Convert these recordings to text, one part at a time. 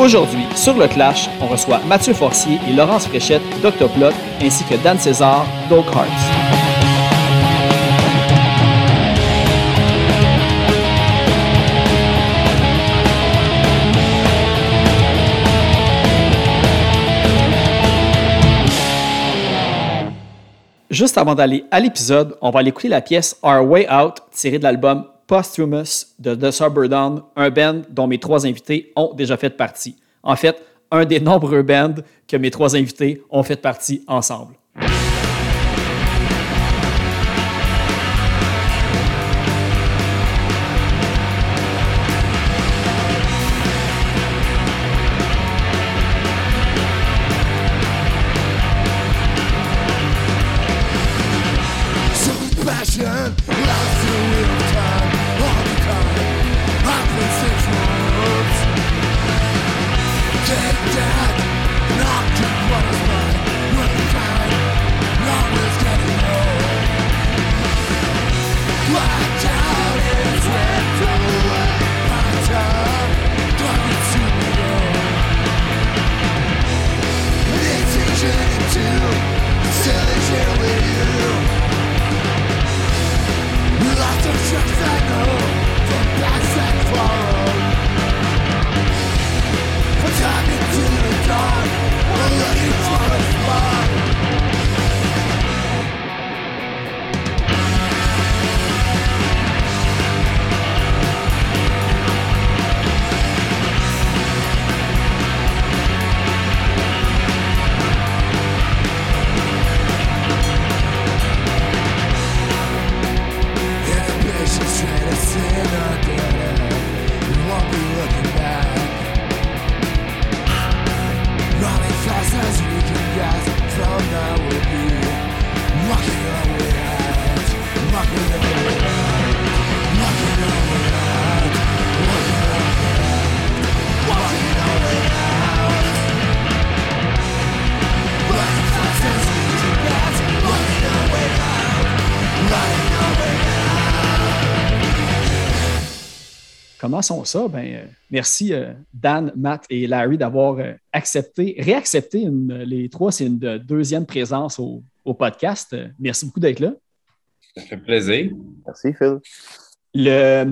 Aujourd'hui, sur le Clash, on reçoit Mathieu Forcier et Laurence Fréchette d'Octoplot, ainsi que Dan César d'Oak Hearts. Juste avant d'aller à l'épisode, on va aller écouter la pièce Our Way Out, tirée de l'album Posthumous de The Sober Dawn, un band dont mes trois invités ont déjà fait partie. En fait, un des nombreux bands que mes trois invités ont fait partie ensemble. Comment sont ça? Merci Dan, Matt et Larry d'avoir réaccepté les trois. C'est une deuxième présence au podcast. Merci beaucoup d'être là. Ça fait plaisir. Merci, Phil. Je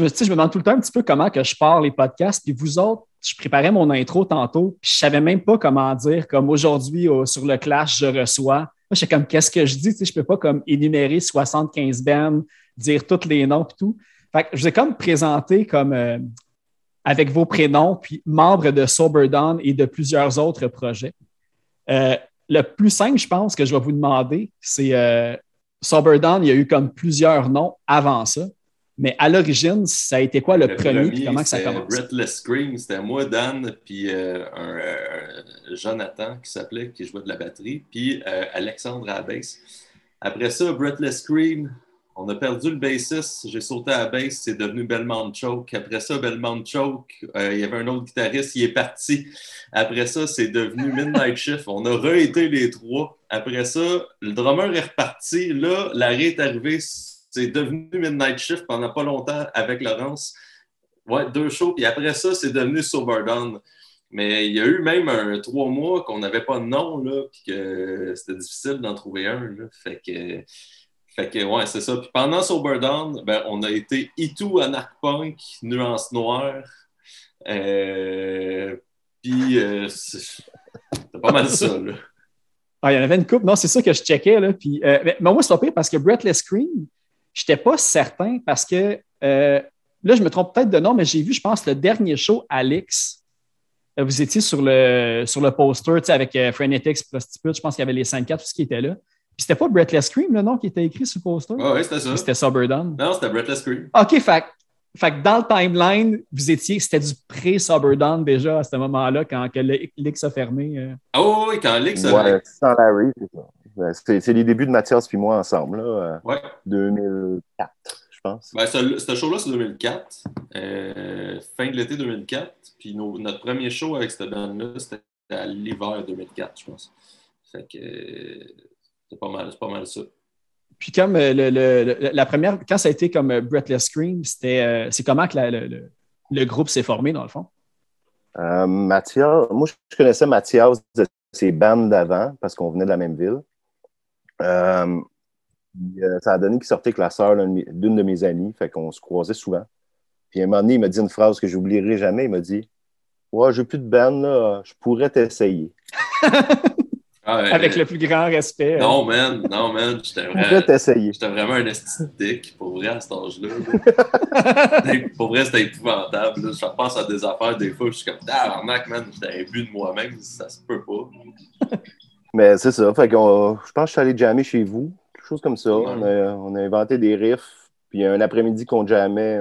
me demande tout le temps un petit peu comment que je pars les podcasts. Puis vous autres, je préparais mon intro tantôt, puis je savais même pas comment dire. Comme aujourd'hui, sur le Clash, je reçois. Moi, je sais comme, qu'est-ce que je dis? Je peux pas comme énumérer 75 bands, dire tous les noms et tout. Fait que je vous ai comme présenté comme avec vos prénoms, puis membre de Sober Dawn et de plusieurs autres projets. Le plus simple, je pense, que je vais vous demander, c'est Sober Dawn, il y a eu comme plusieurs noms avant ça, mais à l'origine, ça a été quoi le premier, puis comment que ça a commencé? Breathless Scream, c'était moi, Dan, puis un Jonathan qui s'appelait, qui jouait de la batterie, puis Alexandre à la basse. Après ça, Breathless Scream... On a perdu le bassiste, j'ai sauté à la bass, c'est devenu Belmont Choke. Après ça, Belmont Choke, il y avait un autre guitariste, il est parti. Après ça, c'est devenu Midnight Shift. On a re-été les trois. Après ça, le drummer est reparti. Là, l'arrêt est arrivé, c'est devenu Midnight Shift pendant pas longtemps avec Laurence. Ouais, 2 shows. Puis après ça, c'est devenu Sober Dawn. Mais il y a eu même 3 mois qu'on n'avait pas de nom, là, puis que c'était difficile d'en trouver un, là. Fait que, ouais, c'est ça. Puis pendant Sober Dawn, on a été Itou, Anarch Punk, Nuance Noire. Puis, c'est pas mal ça, là. Ah, il y en avait une couple. Non, c'est ça que je checkais, là. Puis, mais moi, c'est pas pire parce que Breathless Scream, j'étais pas certain parce que, là, je me trompe peut-être de nom, mais j'ai vu, je pense, le dernier show, Alex. Vous étiez sur le poster, tu sais, avec Frenetics, Prostitute. Je pense qu'il y avait les 5-4, tout ce qui était là. Puis c'était pas Breathless Scream, le nom qui était écrit sur le poster? Ah oui, c'était ça. Puis c'était Sober Dawn. Non, c'était Breathless Scream. OK, fait que dans le timeline, vous étiez, c'était du pré-Sober Dawn déjà à ce moment-là, quand Lix a fermé. Ah oh, oui, quand Lix a fermé. Ouais, sans Larry, c'est ça. C'est les débuts de Mathias puis moi ensemble, là. Ouais. 2004, je pense. Ben, ce show-là, c'est 2004. Fin de l'été 2004. Puis notre premier show avec cette bande-là, c'était à l'hiver 2004, je pense. Fait que... C'est pas mal ça. Puis comme la première, quand ça a été comme Breathless Scream, c'est comment que le groupe s'est formé, dans le fond? Mathias, moi, je connaissais Mathias de ses bandes d'avant parce qu'on venait de la même ville. Ça a donné qu'il sortait avec la sœur d'une de mes amies, fait qu'on se croisait souvent. Puis à un moment donné, il m'a dit une phrase que j'oublierai jamais. Il m'a dit « Ouais, j'ai plus de band, là, je pourrais t'essayer. » Avec le plus grand respect. Non, man, non, man. J'étais vraiment un esthétique, pour vrai, à cet âge-là. Pour vrai, c'était épouvantable. Là. Je repense à des affaires, des fois, je suis comme « Ah, arnaque, man, j'étais imbu de moi-même, ça se peut pas. » Mais c'est ça, fait qu'on, je pense que je suis allé jammer chez vous, quelque chose comme ça. Ouais. On a inventé des riffs, puis un après-midi qu'on jammait,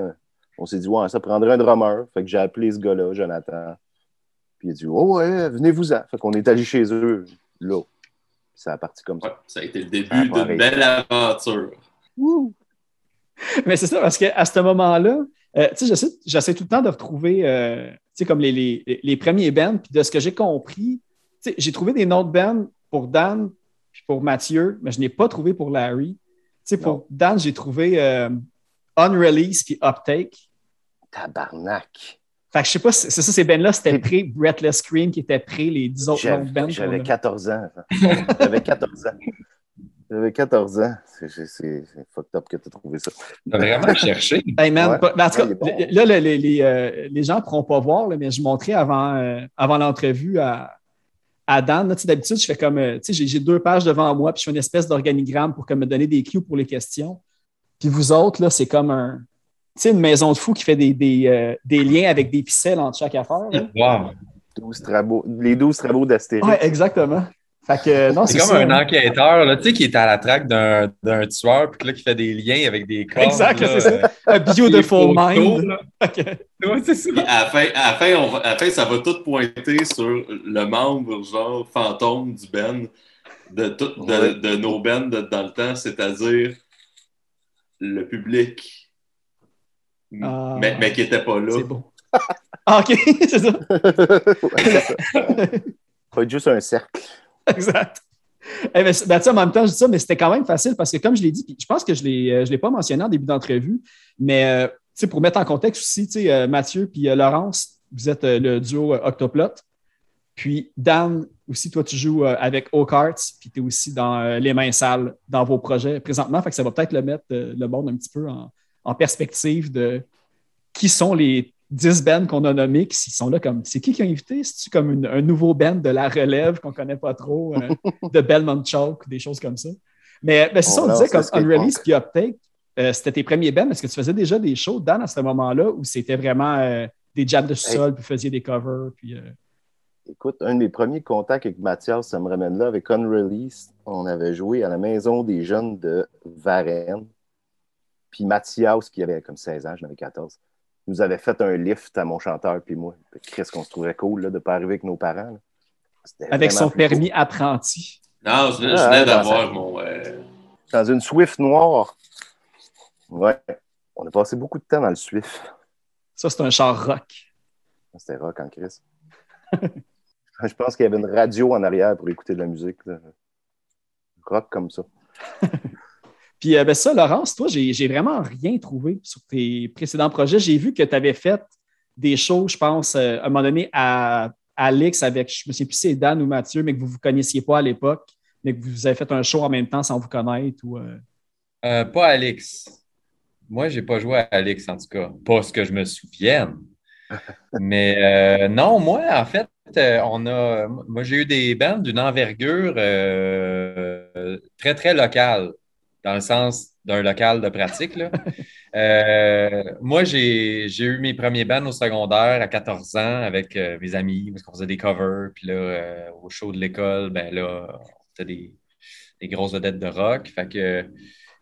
on s'est dit « Ouais, ça prendrait un drummer. » Fait que j'ai appelé ce gars-là, Jonathan. Puis il a dit « Oh ouais, venez-vous-en. » Fait qu'on est allé chez eux. Là, ça a parti comme ça. Ouais, ça a été le début d'une belle aventure. Ouh. Mais c'est ça, parce qu'à ce moment-là, j'essaie tout le temps de retrouver comme les premiers bands. Puis de ce que j'ai compris, j'ai trouvé des noms de bands pour Dan puis pour Mathieu, mais je n'ai pas trouvé pour Larry. Pour Dan, j'ai trouvé Unrelease puis Uptake. Tabarnak! Fait que je sais pas, c'est ça, ces bands-là, c'était pré-Breathless Scream qui était pré les 10 autres bands. J'avais 14 ans. J'avais 14 ans. C'est fucked up que tu as trouvé ça. T'as vraiment cherché. Hey man, ouais. En tout cas, bon. Là, les gens ne pourront pas voir, là, mais je montrais avant l'entrevue à Dan. Là, d'habitude, je fais comme, j'ai 2 pages devant moi, puis je fais une espèce d'organigramme pour comme, me donner des cues pour les questions. Puis vous autres, là, c'est comme un... Tu sais, une maison de fou qui fait des liens avec des ficelles entre chaque affaire. Wow! 12 travaux, les 12 travaux d'Astérix. Oui, exactement. Fait que, non, c'est comme ça, un enquêteur là, qui est à la traque d'un tueur puis là, qui fait des liens avec des corps. Exact, là, c'est ça. Un beautiful mind. Okay. Ouais, c'est ça. À la fin, ça va tout pointer sur le membre genre fantôme du Ben de nos Ben dans le temps, c'est-à-dire le public. Mais qui n'était pas là. C'est bon. Ah, OK, c'est ça. Faut être juste un cercle. Exact. Hey, mais, en même temps, je dis ça, mais c'était quand même facile parce que, comme je l'ai dit, je pense que je ne l'ai pas mentionné en début d'entrevue, mais pour mettre en contexte aussi, Mathieu puis Laurence, vous êtes le duo Octoplot. Puis Dan, aussi, toi, tu joues avec Oak Hearts, puis tu es aussi dans Les Mains Sales dans vos projets présentement. Fait que ça va peut-être le mettre le monde un petit peu en perspective de qui sont les 10 bands qu'on a nommés, qui sont là comme... C'est qui a invité? C'est-tu comme un nouveau band de la relève qu'on ne connaît pas trop, de Belmont Choke, des choses comme ça? Mais c'est ça, on disait comme Unrelease puis Uptake, c'était tes premiers bands. Est-ce que tu faisais déjà des shows, Dan, à ce moment-là, ou c'était vraiment des jams de sous-sol, puis vous faisiez des covers? Puis, Écoute, un de mes premiers contacts avec Mathias, ça me ramène là, avec Unrelease, on avait joué à la Maison des Jeunes de Varennes. Puis Mathias, qui avait comme 16 ans, j'en avais 14, nous avait fait un lift à mon chanteur, puis moi. Chris, qu'on se trouvait cool là, de ne pas arriver avec nos parents. Avec son permis cool. Apprenti. Non, je venais d'avoir mon... Dans une Swift noire. Ouais. On a passé beaucoup de temps dans le Swift. Ça, c'est un char rock. C'était rock en Chris. Je pense qu'il y avait une radio en arrière pour écouter de la musique. Là. Rock comme ça. Puis ça, Laurence, toi, j'ai vraiment rien trouvé sur tes précédents projets. J'ai vu que tu avais fait des shows, je pense, à un moment donné, à Alex avec, je ne sais plus si c'est Dan ou Mathieu, mais que vous ne vous connaissiez pas à l'époque, mais que vous avez fait un show en même temps sans vous connaître. Ou, pas Alex. Moi, je n'ai pas joué à Alex, en tout cas. Pas ce que je me souvienne. Mais non, moi, en fait, moi, j'ai eu des bands d'une envergure très, très locale. Dans le sens d'un local de pratique. Là. Moi, j'ai eu mes premiers bands au secondaire à 14 ans avec mes amis, parce qu'on faisait des covers. Puis là, au show de l'école, ben là, on faisait des grosses vedettes de rock. Fait que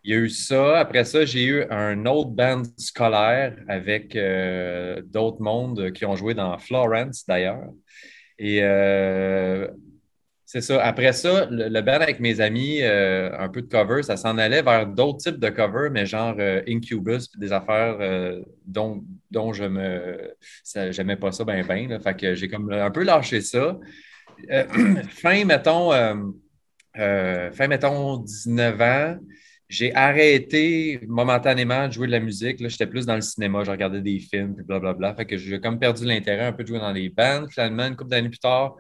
il y a eu ça. Après ça, j'ai eu un autre band scolaire avec d'autres mondes qui ont joué dans Florence, d'ailleurs. Et... c'est ça. Après ça, le band avec mes amis, un peu de cover, ça s'en allait vers d'autres types de covers, mais genre Incubus, puis des affaires dont j'aimais pas ça ben. Là, fait que j'ai comme un peu lâché ça. Fin, mettons 19 ans, J'ai arrêté momentanément de jouer de la musique. Là, j'étais plus dans le cinéma, je regardais des films, puis blablabla. Fait que j'ai comme perdu l'intérêt un peu de jouer dans les bands. Finalement, une couple d'années plus tard,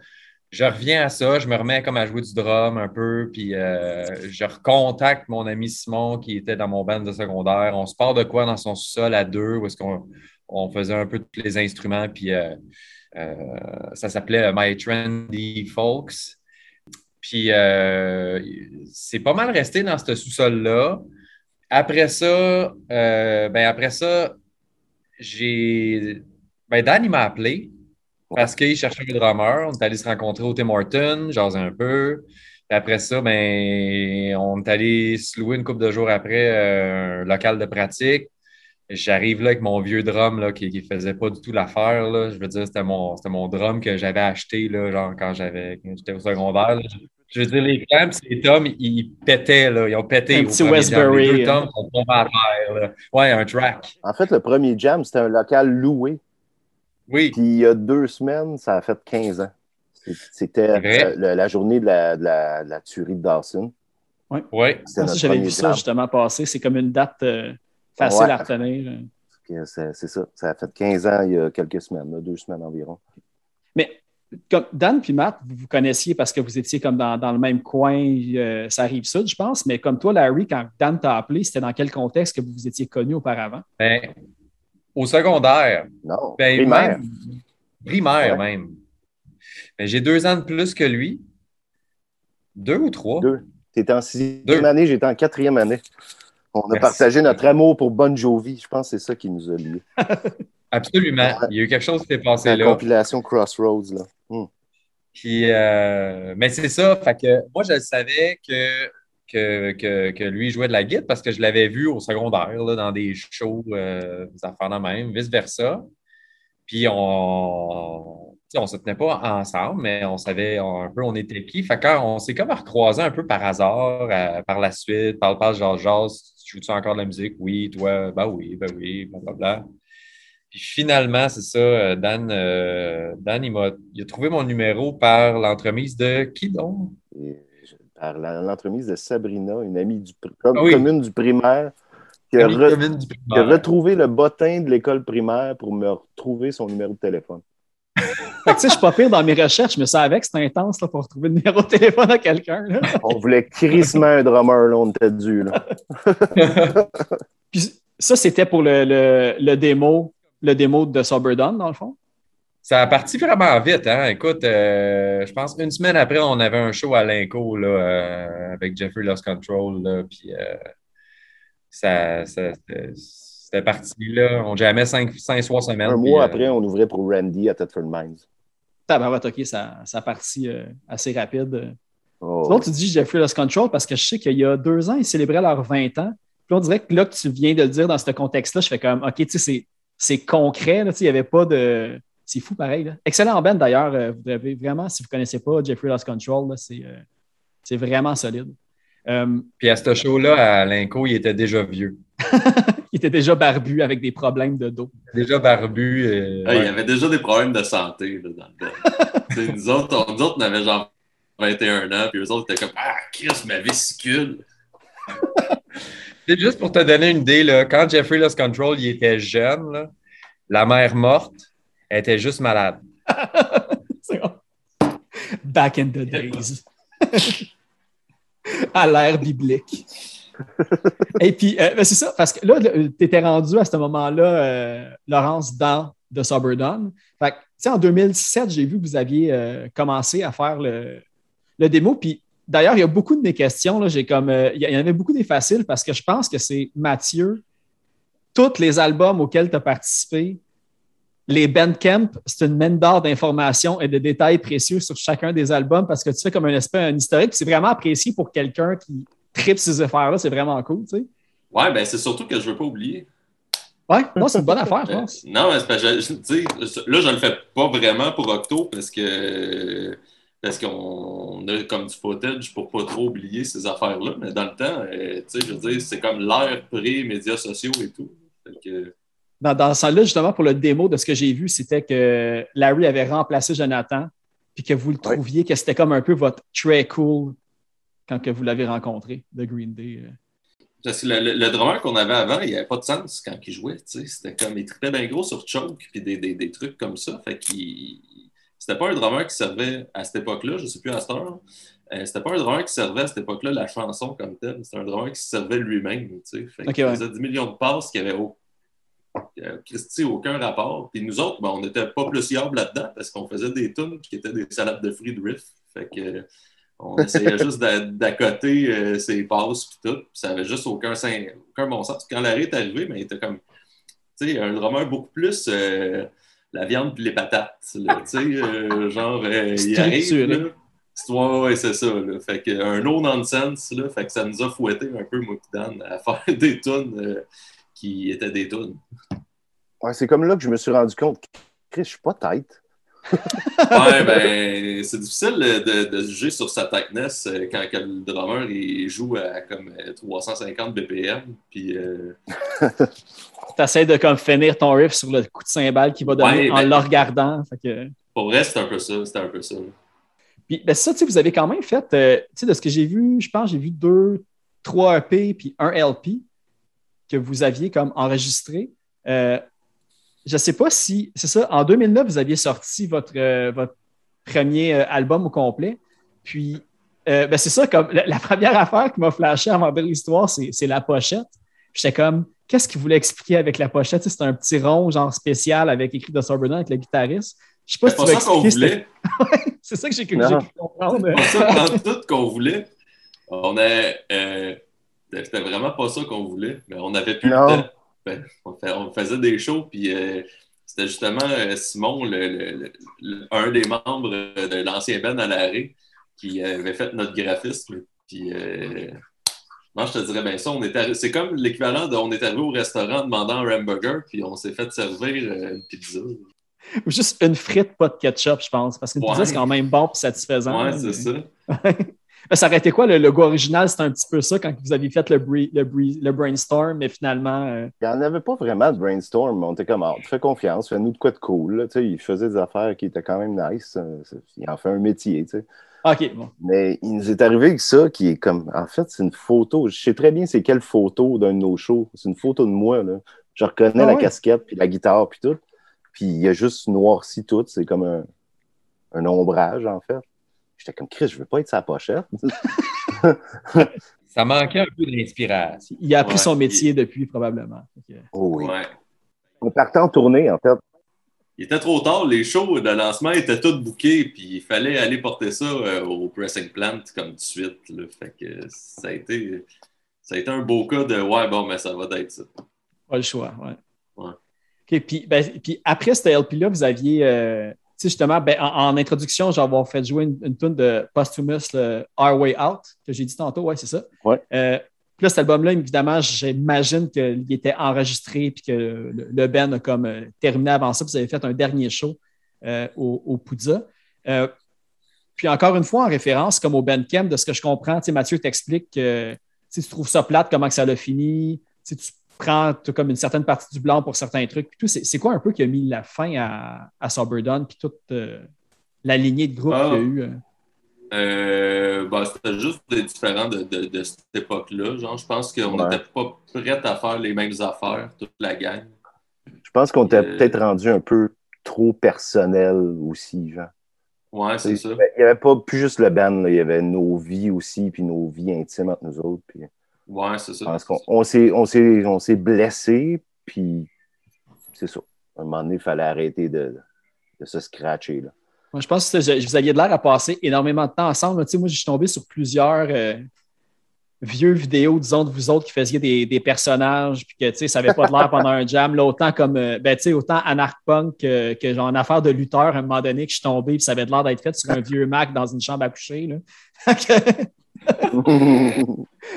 je reviens à ça. Je me remets comme à jouer du drum un peu. Puis je recontacte mon ami Simon qui était dans mon band de secondaire. On se part de quoi dans son sous-sol à deux, où est-ce qu'on faisait un peu tous les instruments. Puis ça s'appelait My Trendy Folks. Puis, c'est pas mal resté dans ce sous-sol-là. Après ça, Dan, il m'a appelé parce qu'il cherchait un drummer. On est allé se rencontrer au Tim Hortons, jaser un peu. Puis après ça, on est allé se louer une couple de jours après un local de pratique. J'arrive là avec mon vieux drum là, qui faisait pas du tout l'affaire. Là. Je veux dire, c'était mon drum que j'avais acheté là, genre quand j'étais au secondaire. Là. Je veux dire, les clamps, les toms, ils pétaient. Là. Ils ont pété. Un petit Westbury. Les deux toms sont tombés à terre. Là. Ouais, un track. En fait, le premier jam, c'était un local loué. Oui. Puis il y a 2 semaines, ça a fait 15 ans. C'était la journée de la tuerie de Dawson. Oui. Ouais. J'avais vu ça justement passer. C'est comme une date... Facile à retenir. C'est ça. Ça a fait 15 ans il y a quelques semaines, là, 2 semaines environ. Mais comme Dan puis Matt, vous connaissiez parce que vous étiez comme dans le même coin, ça arrive sud, je pense. Mais comme toi, Larry, quand Dan t'a appelé, c'était dans quel contexte que vous vous étiez connus auparavant? Ben, au secondaire. Non, primaire. Primaire même. Ben, j'ai 2 ans de plus que lui. 2 ou 3? 2. T'étais en 6e année, j'étais en 4e année. On a partagé notre amour pour Bon Jovi. Je pense que c'est ça qui nous a liés. Absolument. Il y a eu quelque chose qui s'est passé là. La compilation Crossroads, là. Puis, mais c'est ça. Fait que moi, je savais que lui jouait de la guitare parce que je l'avais vu au secondaire, là, dans des shows, des affaires de même, vice-versa. Puis, on se tenait pas ensemble, mais on savait un peu on était qui. Fait qu'on s'est comme recroisé un peu par hasard, par la suite, par genre, tu joues-tu encore de la musique? Oui, toi, ben oui, blablabla. Puis finalement, c'est ça, Dan, il a trouvé mon numéro par l'entremise de qui donc? Par l'entremise de Sabrina, une amie commune du primaire. Qui a retrouvé le bottin de l'école primaire pour me retrouver son numéro de téléphone. Fait que, je suis pas pire dans mes recherches, mais ça avec, c'était intense là, pour retrouver le numéro de téléphone à quelqu'un. Là. On voulait crissement un drummer, là, on était dû. Puis ça, c'était pour le démo de Sober Dawn, dans le fond? Ça a parti vraiment vite. Hein? Écoute, je pense 1 semaine après, on avait un show à l'Inco là, avec Jeffrey Lost Control. Là, puis c'était parti là, on jamais 5-3 semaines. Un mois après, on ouvrait pour Randy à Thetford Mines. Tabarouette, OK, ça partit assez rapide. Oh. Sinon, tu dis Jeffrey Lost Control parce que je sais qu'il y a 2 ans, ils célébraient leurs 20 ans. Puis on dirait que là, que tu viens de le dire dans ce contexte-là, je fais comme, OK, tu sais, c'est concret. Là, tu sais, il n'y avait pas de... C'est fou, pareil. Là. Excellent band, d'ailleurs. Vous devez vraiment, si vous ne connaissez pas Jeffrey Lost Control, là, c'est vraiment solide. Puis à ce show-là, à l'Inco, il était déjà vieux. Il était déjà barbu avec des problèmes de dos. Déjà barbu. Il avait déjà des problèmes de santé. Là, dans le... nous autres, on avait genre 21 ans, puis eux autres étaient comme « Ah, Chris, ma vésicule! » C'est juste pour te donner une idée, là, quand Jeffrey Lost Control, il était jeune, là, la mère morte, elle était juste malade. C'est bon. Back in the days. À l'ère biblique. Et puis, c'est ça, parce que là, tu étais rendu à ce moment-là, Laurence, dans The Sober Dawn. Fait que, tu sais, en 2007, j'ai vu que vous aviez commencé à faire le démo. Puis, d'ailleurs, il y a beaucoup de mes questions. Là, j'ai comme, il y en avait beaucoup des faciles parce que je pense que c'est Mathieu, tous les albums auxquels tu as participé, les Bandcamp, c'est une mine d'or d'informations et de détails précieux sur chacun des albums parce que tu fais comme un historique. C'est vraiment apprécié pour quelqu'un qui tripe ces affaires-là. C'est vraiment cool, tu sais. Ouais, ben c'est surtout que je veux pas oublier. Ouais, non, c'est une bonne affaire, je pense. Non, mais c'est parce que, tu sais, là, je le fais pas vraiment pour Octo parce qu'on a comme du footage pour pas trop oublier ces affaires-là. Mais dans le temps, tu sais, je veux dire, c'est comme l'ère pré-médias sociaux et tout. Fait que... Dans ce sens-là, justement, pour le démo, de ce que j'ai vu, c'était que Larry avait remplacé Jonathan puis que vous le trouviez, que c'était comme un peu votre très cool quand que vous l'avez rencontré de Green Day. Parce que le drummer qu'on avait avant, il n'avait pas de sens quand il jouait. T'sais. C'était comme, il tripait bien gros sur Choke et des trucs comme ça. Fait qu'il... C'était pas un drummer qui servait à cette époque-là, je ne sais plus à cette heure. C'était pas un drummer qui servait à cette époque-là la chanson comme thème. C'était un drummer qui se servait lui-même. T'sais. Fait qu'il faisait 10 millions de passes qui n'avaient aucun rapport. Puis nous autres, ben, on n'était pas plus fiables là-dedans parce qu'on faisait des tunes qui étaient des salades de fruits de riff. Fait que... On essayait juste d'accoter ses passes pis tout. Pis ça avait juste aucun bon sens. Puis quand l'arrêt est arrivé, ben, il était comme... Tu sais, un drummer beaucoup plus la viande pis les patates. Tu sais, il arrive, là. Ouais, c'est ça. Là. Fait que un no-nonsense, là. Fait que ça nous a fouetté un peu, moi pis Dan, à faire des tunes qui étaient des tunes. Ouais, c'est comme là que je me suis rendu compte. Chris, je suis pas tête. Ouais, ben, c'est difficile de juger sur sa tightness quand le drummer il joue à comme 350 BPM. Puis. T'essaies de comme finir ton riff sur le coup de cymbale qu'il va donner en le regardant. Fait que... Pour vrai, c'est un peu ça. C'était un peu ça. Puis, ben, ça, tu sais, vous avez quand même fait, tu sais, de ce que j'ai vu, je pense, j'ai vu 2, 3 EP puis un LP que vous aviez comme enregistré. Je ne sais pas si... C'est ça, en 2009, vous aviez sorti votre premier album au complet. Puis, ben c'est ça, comme la première affaire qui m'a flashé avant de l'histoire, c'est la pochette. Puis j'étais comme, qu'est-ce qu'il voulait expliquer avec la pochette? Tu sais, c'est un petit rond, genre spécial, avec écrit de Sober Dawn avec le guitariste. Je sais pas c'est si pas tu veux expliquer... C'est ça que j'ai cru comprendre. C'est pas ça tout qu'on voulait. On a... C'était vraiment pas ça qu'on voulait. Mais on n'avait plus le temps. On faisait des shows, puis c'était justement Simon, un des membres de l'ancien band à l'arrêt, qui avait fait notre graphisme. Puis, moi, je te dirais, ben ça, c'est comme l'équivalent de on est arrivé au restaurant demandant un hamburger, puis on s'est fait servir une pizza. Ou juste une frite, pas de ketchup, je pense, parce qu'une pizza, c'est quand même bon et satisfaisant. Ouais, c'est ça. Ça aurait été quoi le logo original? C'était un petit peu ça quand vous aviez fait le brainstorm, mais finalement. Il n'y en avait pas vraiment de brainstorm, mais on était comme, fais confiance, fais-nous de quoi de cool. Tu sais, il faisait des affaires qui étaient quand même nice. Il en fait un métier, tu sais. OK, bon. Mais il nous est arrivé que ça, qui est comme, en fait, c'est une photo. Je sais très bien c'est quelle photo d'un de nos shows. C'est une photo de moi, là. Je reconnais la casquette, puis la guitare, puis tout. Puis il a juste noirci tout. C'est comme un ombrage, en fait. J'étais comme, Chris, je veux pas être sa pochette. Ça manquait un peu d'inspiration. Il a appris son métier depuis, probablement. Okay. Oh oui. Ouais. On partait en tournée, en fait. Il était trop tard. Les shows de lancement étaient tous bookés, puis il fallait aller porter ça au pressing plant comme de suite. Là. Fait que ça a été un beau cas de « Ouais, bon, mais ça va d'être ça. » Pas le choix, ouais. Okay, puis après cette LP-là, vous aviez... Tu sais, justement, ben, en introduction, j'ai avoir fait jouer une tune de Posthumous, Our Way Out, que j'ai dit tantôt, c'est ça. Ouais. Puis là, cet album-là, évidemment, j'imagine qu'il était enregistré puis que le band a comme terminé avant ça. Puis vous avez fait un dernier show au Poudza. Puis encore une fois, en référence, comme au Bandcamp, de ce que je comprends, tu sais, Mathieu t'explique que tu trouves ça plate, comment que ça l'a fini, tu prends comme une certaine partie du blanc pour certains trucs. Puis tout. C'est quoi un peu qui a mis la fin à Sober Dawn puis toute la lignée de groupe qu'il y a eu? Ben, c'était juste différent de cette époque-là. Genre, je pense qu'on n'était pas prêts à faire les mêmes affaires, toute la gang. Je pense qu'on était peut-être rendu un peu trop personnel aussi, genre. Ouais, c'est ça. Il n'y avait pas plus juste le band, là. Il y avait nos vies aussi, puis nos vies intimes entre nous autres, puis... Ouais, c'est ça. Parce qu'on s'est blessé, puis c'est ça. À un moment donné, il fallait arrêter de se scratcher. Là. Moi, je pense que vous aviez de l'air à passer énormément de temps ensemble. Tu sais, moi, je suis tombé sur plusieurs vieux vidéos, disons, de vous autres qui faisiez des personnages, puis que, tu sais, ça n'avait pas de l'air pendant un jam. Là, autant comme, tu sais, autant Anarch Punk que genre, en affaire de lutteur, à un moment donné, que je suis tombé, puis ça avait de l'air d'être fait sur un vieux Mac dans une chambre à coucher, là.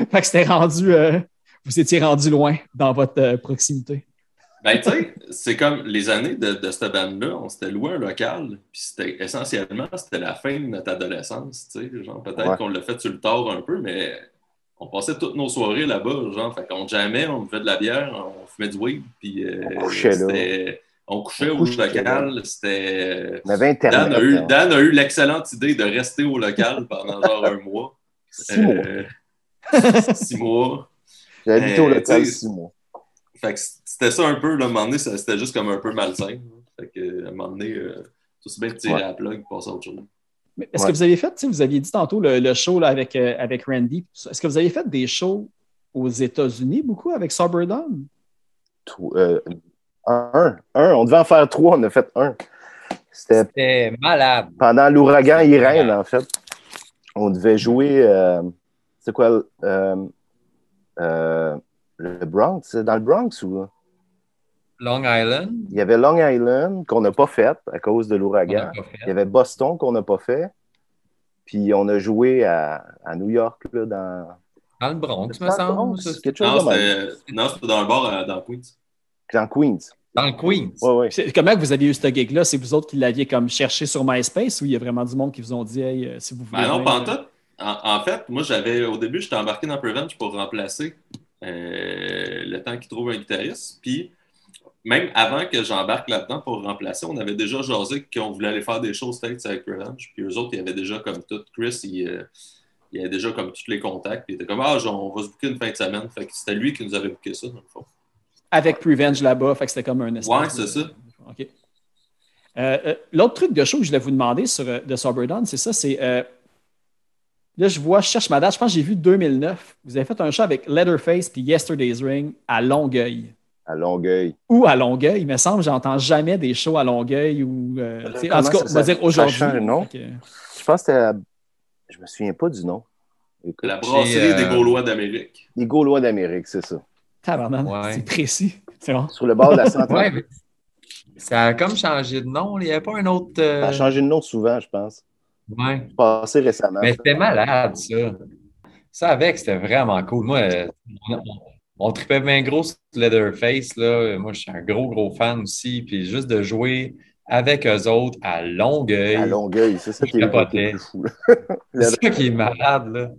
Fait que c'était rendu, vous étiez rendu loin dans votre proximité. Ben, tu sais, c'est comme les années de cette bande-là, on s'était loué un local, puis c'était essentiellement la fin de notre adolescence, tu sais, genre peut-être qu'on l'a fait sur le tard un peu, mais on passait toutes nos soirées là-bas, genre, fait qu'on jamais, on buvait de la bière, on fumait du weed, puis on couchait au local, c'était... Dan a eu l'excellente idée de rester au local pendant genre 1 mois. 6 mois. J'ai habité au local 6 mois. Fait que c'était ça un peu, là, à un moment donné, c'était juste comme un peu malsain. Fait que, à un moment donné, tout se bien de tirer à la plug et passer à autre chose. Mais est-ce que vous avez fait, vous aviez dit tantôt le show là, avec Randy, est-ce que vous avez fait des shows aux États-Unis beaucoup avec Sober Dawn? Un. On devait en faire 3, on a fait 1. C'était malade. Pendant l'ouragan Irène, en fait, on devait jouer, c'est quoi, le Bronx, dans le Bronx ou... Long Island. Il y avait Long Island qu'on n'a pas fait à cause de l'ouragan. Il y avait Boston qu'on n'a pas fait. Puis on a joué à New York, là, dans le Bronx, me semble. Non, c'était dans le bar, dans Queens. Dans Queens. Dans le Queens. Ouais, ouais. Comment vous aviez eu ce gig-là? C'est vous autres qui l'aviez comme cherché sur MySpace ou il y a vraiment du monde qui vous ont dit, hey, si vous voulez. Ben non, pas en tout. En fait, moi, au début, j'étais embarqué dans Prevenge pour remplacer le temps qu'ils trouvent un guitariste. Puis même avant que j'embarque là-dedans pour remplacer, on avait déjà jasé qu'on voulait aller faire des choses peut-être avec Prevenge. Puis eux autres, ils avaient déjà comme tout. Chris, il avait déjà comme tous les contacts. Puis il était comme, on va se booker une fin de semaine. Fait que c'était lui qui nous avait booké ça, dans le fond. Avec Prevenge là-bas, fait que c'était comme un espace. Ouais, c'est ça. OK. L'autre truc de show que je voulais vous demander de Sober Dawn, c'est ça, c'est... là, je cherche ma date, je pense que j'ai vu 2009. Vous avez fait un show avec Leatherface puis Yesterday's Ring à Longueuil. À Longueuil. Ou à Longueuil, il me semble, j'entends jamais des shows à Longueuil ou... en tout cas, on va dire aujourd'hui. Je pense que c'était... Je me souviens pas du nom. Écoute, la brasserie des Gaulois d'Amérique. Les Gaulois d'Amérique, c'est ça. C'est précis. C'est bon. Sur le bord de la centrale. Ouais, ça a comme changé de nom. Il n'y avait pas un autre... Ça a changé de nom souvent, je pense. Oui. C'est passé récemment. Mais c'était malade, ça. Ça, avec, c'était vraiment cool. Moi, on tripait bien gros sur Leatherface, là. Moi, je suis un gros fan aussi. Puis juste de jouer avec eux autres à Longueuil. À Longueuil, c'est ça qui est fou. C'est ça qui est malade, là.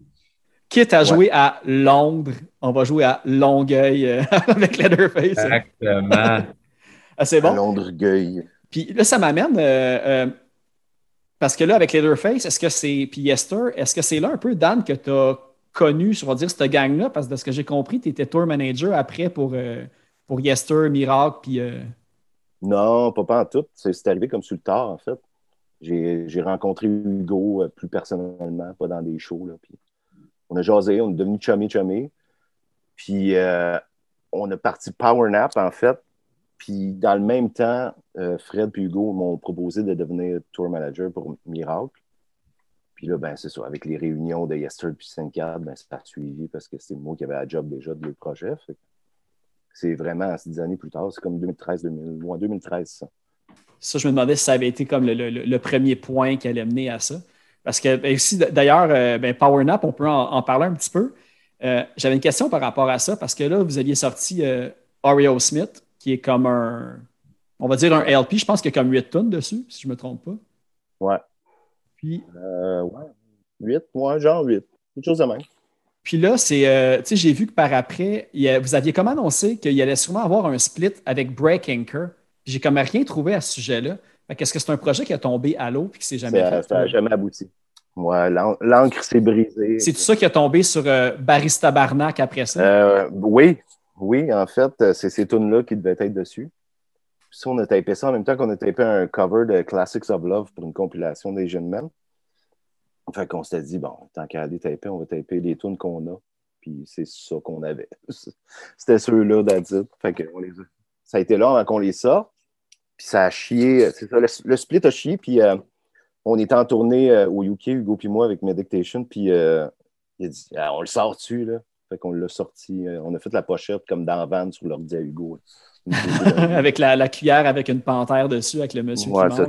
Quitte à jouer à Londres, on va jouer à Longueuil avec Leatherface. Exactement. C'est bon. À Longueuil. Puis là, ça m'amène, parce que là, avec Leatherface, puis Yester, est-ce que c'est là un peu, Dan, que tu as connu, je vais dire, cette gang-là? Parce que de ce que j'ai compris, tu étais tour manager après pour Yester, Miracle, puis... Non, pas en tout. C'est arrivé comme sur le tard, en fait. J'ai rencontré Hugo plus personnellement, pas dans des shows, là, puis... On a jasé, on est devenu chummy. Puis on a parti Power Nap, en fait. Puis dans le même temps, Fred et Hugo m'ont proposé de devenir tour manager pour Miracle. Puis là, ben c'est ça. Avec les réunions de Yester puis 5-4, ben, ça a suivi parce que c'est moi qui avais la job déjà de le projet. C'est vraiment 10 années plus tard. C'est comme 2013, ça. Ça, je me demandais si ça avait été comme le premier point qui allait mener à ça. Parce que, d'ailleurs, Power Nap, on peut en parler un petit peu. J'avais une question par rapport à ça, parce que là, vous aviez sorti Oreo Smith, qui est comme on va dire un LP, je pense qu'il y a comme 8 tonnes dessus, si je ne me trompe pas. Ouais. Puis. 8, ouais, genre 8. Quelque chose de même. Puis là, c'est, tu sais, j'ai vu que par après, vous aviez comme annoncé qu'il allait sûrement avoir un split avec Break Anchor. J'ai comme rien trouvé à ce sujet-là. Est-ce que c'est un projet qui a tombé à l'eau et qui s'est jamais fait? Ça n'a jamais abouti. Ouais, l'encre s'est brisée. C'est tout ça qui a tombé sur Barista Barnac après ça? Oui, en fait, c'est ces tunes-là qui devaient être dessus. Puis ça, on a tapé ça en même temps qu'on a tapé un cover de Classics of Love pour une compilation des jeunes men. Fait qu'on s'était dit, bon, tant qu'à aller taper, on va taper les tunes qu'on a. Puis c'est ça qu'on avait. C'était ceux-là d'Adit. Fait qu'on les a. Ça a été long avant qu'on les sorte. Puis ça a chié, c'est ça, le split a chié, puis on était en tournée au UK, Hugo puis moi, avec Medication, puis il a dit on le sort dessus, là. Fait qu'on l'a sorti, on a fait la pochette comme dans la vanne sur l'ordi à Hugo. Avec la cuillère avec une panthère dessus, avec le monsieur qui mange.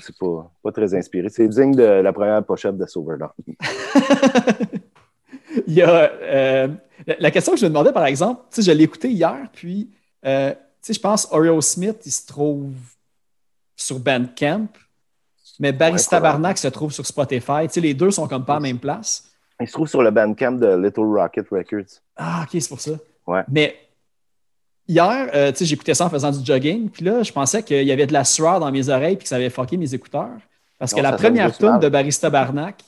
C'est pas très inspiré. C'est digne de la première pochette de Sober Dawn. Il y a la question que je me demandais, par exemple, tu sais, je l'ai écoutée hier, puis. Tu sais, je pense Oreo Smith, il se trouve sur Bandcamp, mais Barista Barnac se trouve sur Spotify. Tu sais, les deux sont comme pas à la même place. Il se trouve sur le Bandcamp de Little Rocket Records. Ah, OK, c'est pour ça. Ouais. Mais hier, tu sais, j'écoutais ça en faisant du jogging, puis là, je pensais qu'il y avait de la sueur dans mes oreilles puis que ça avait fucké mes écouteurs. Parce que la première tune de Barista Barnac,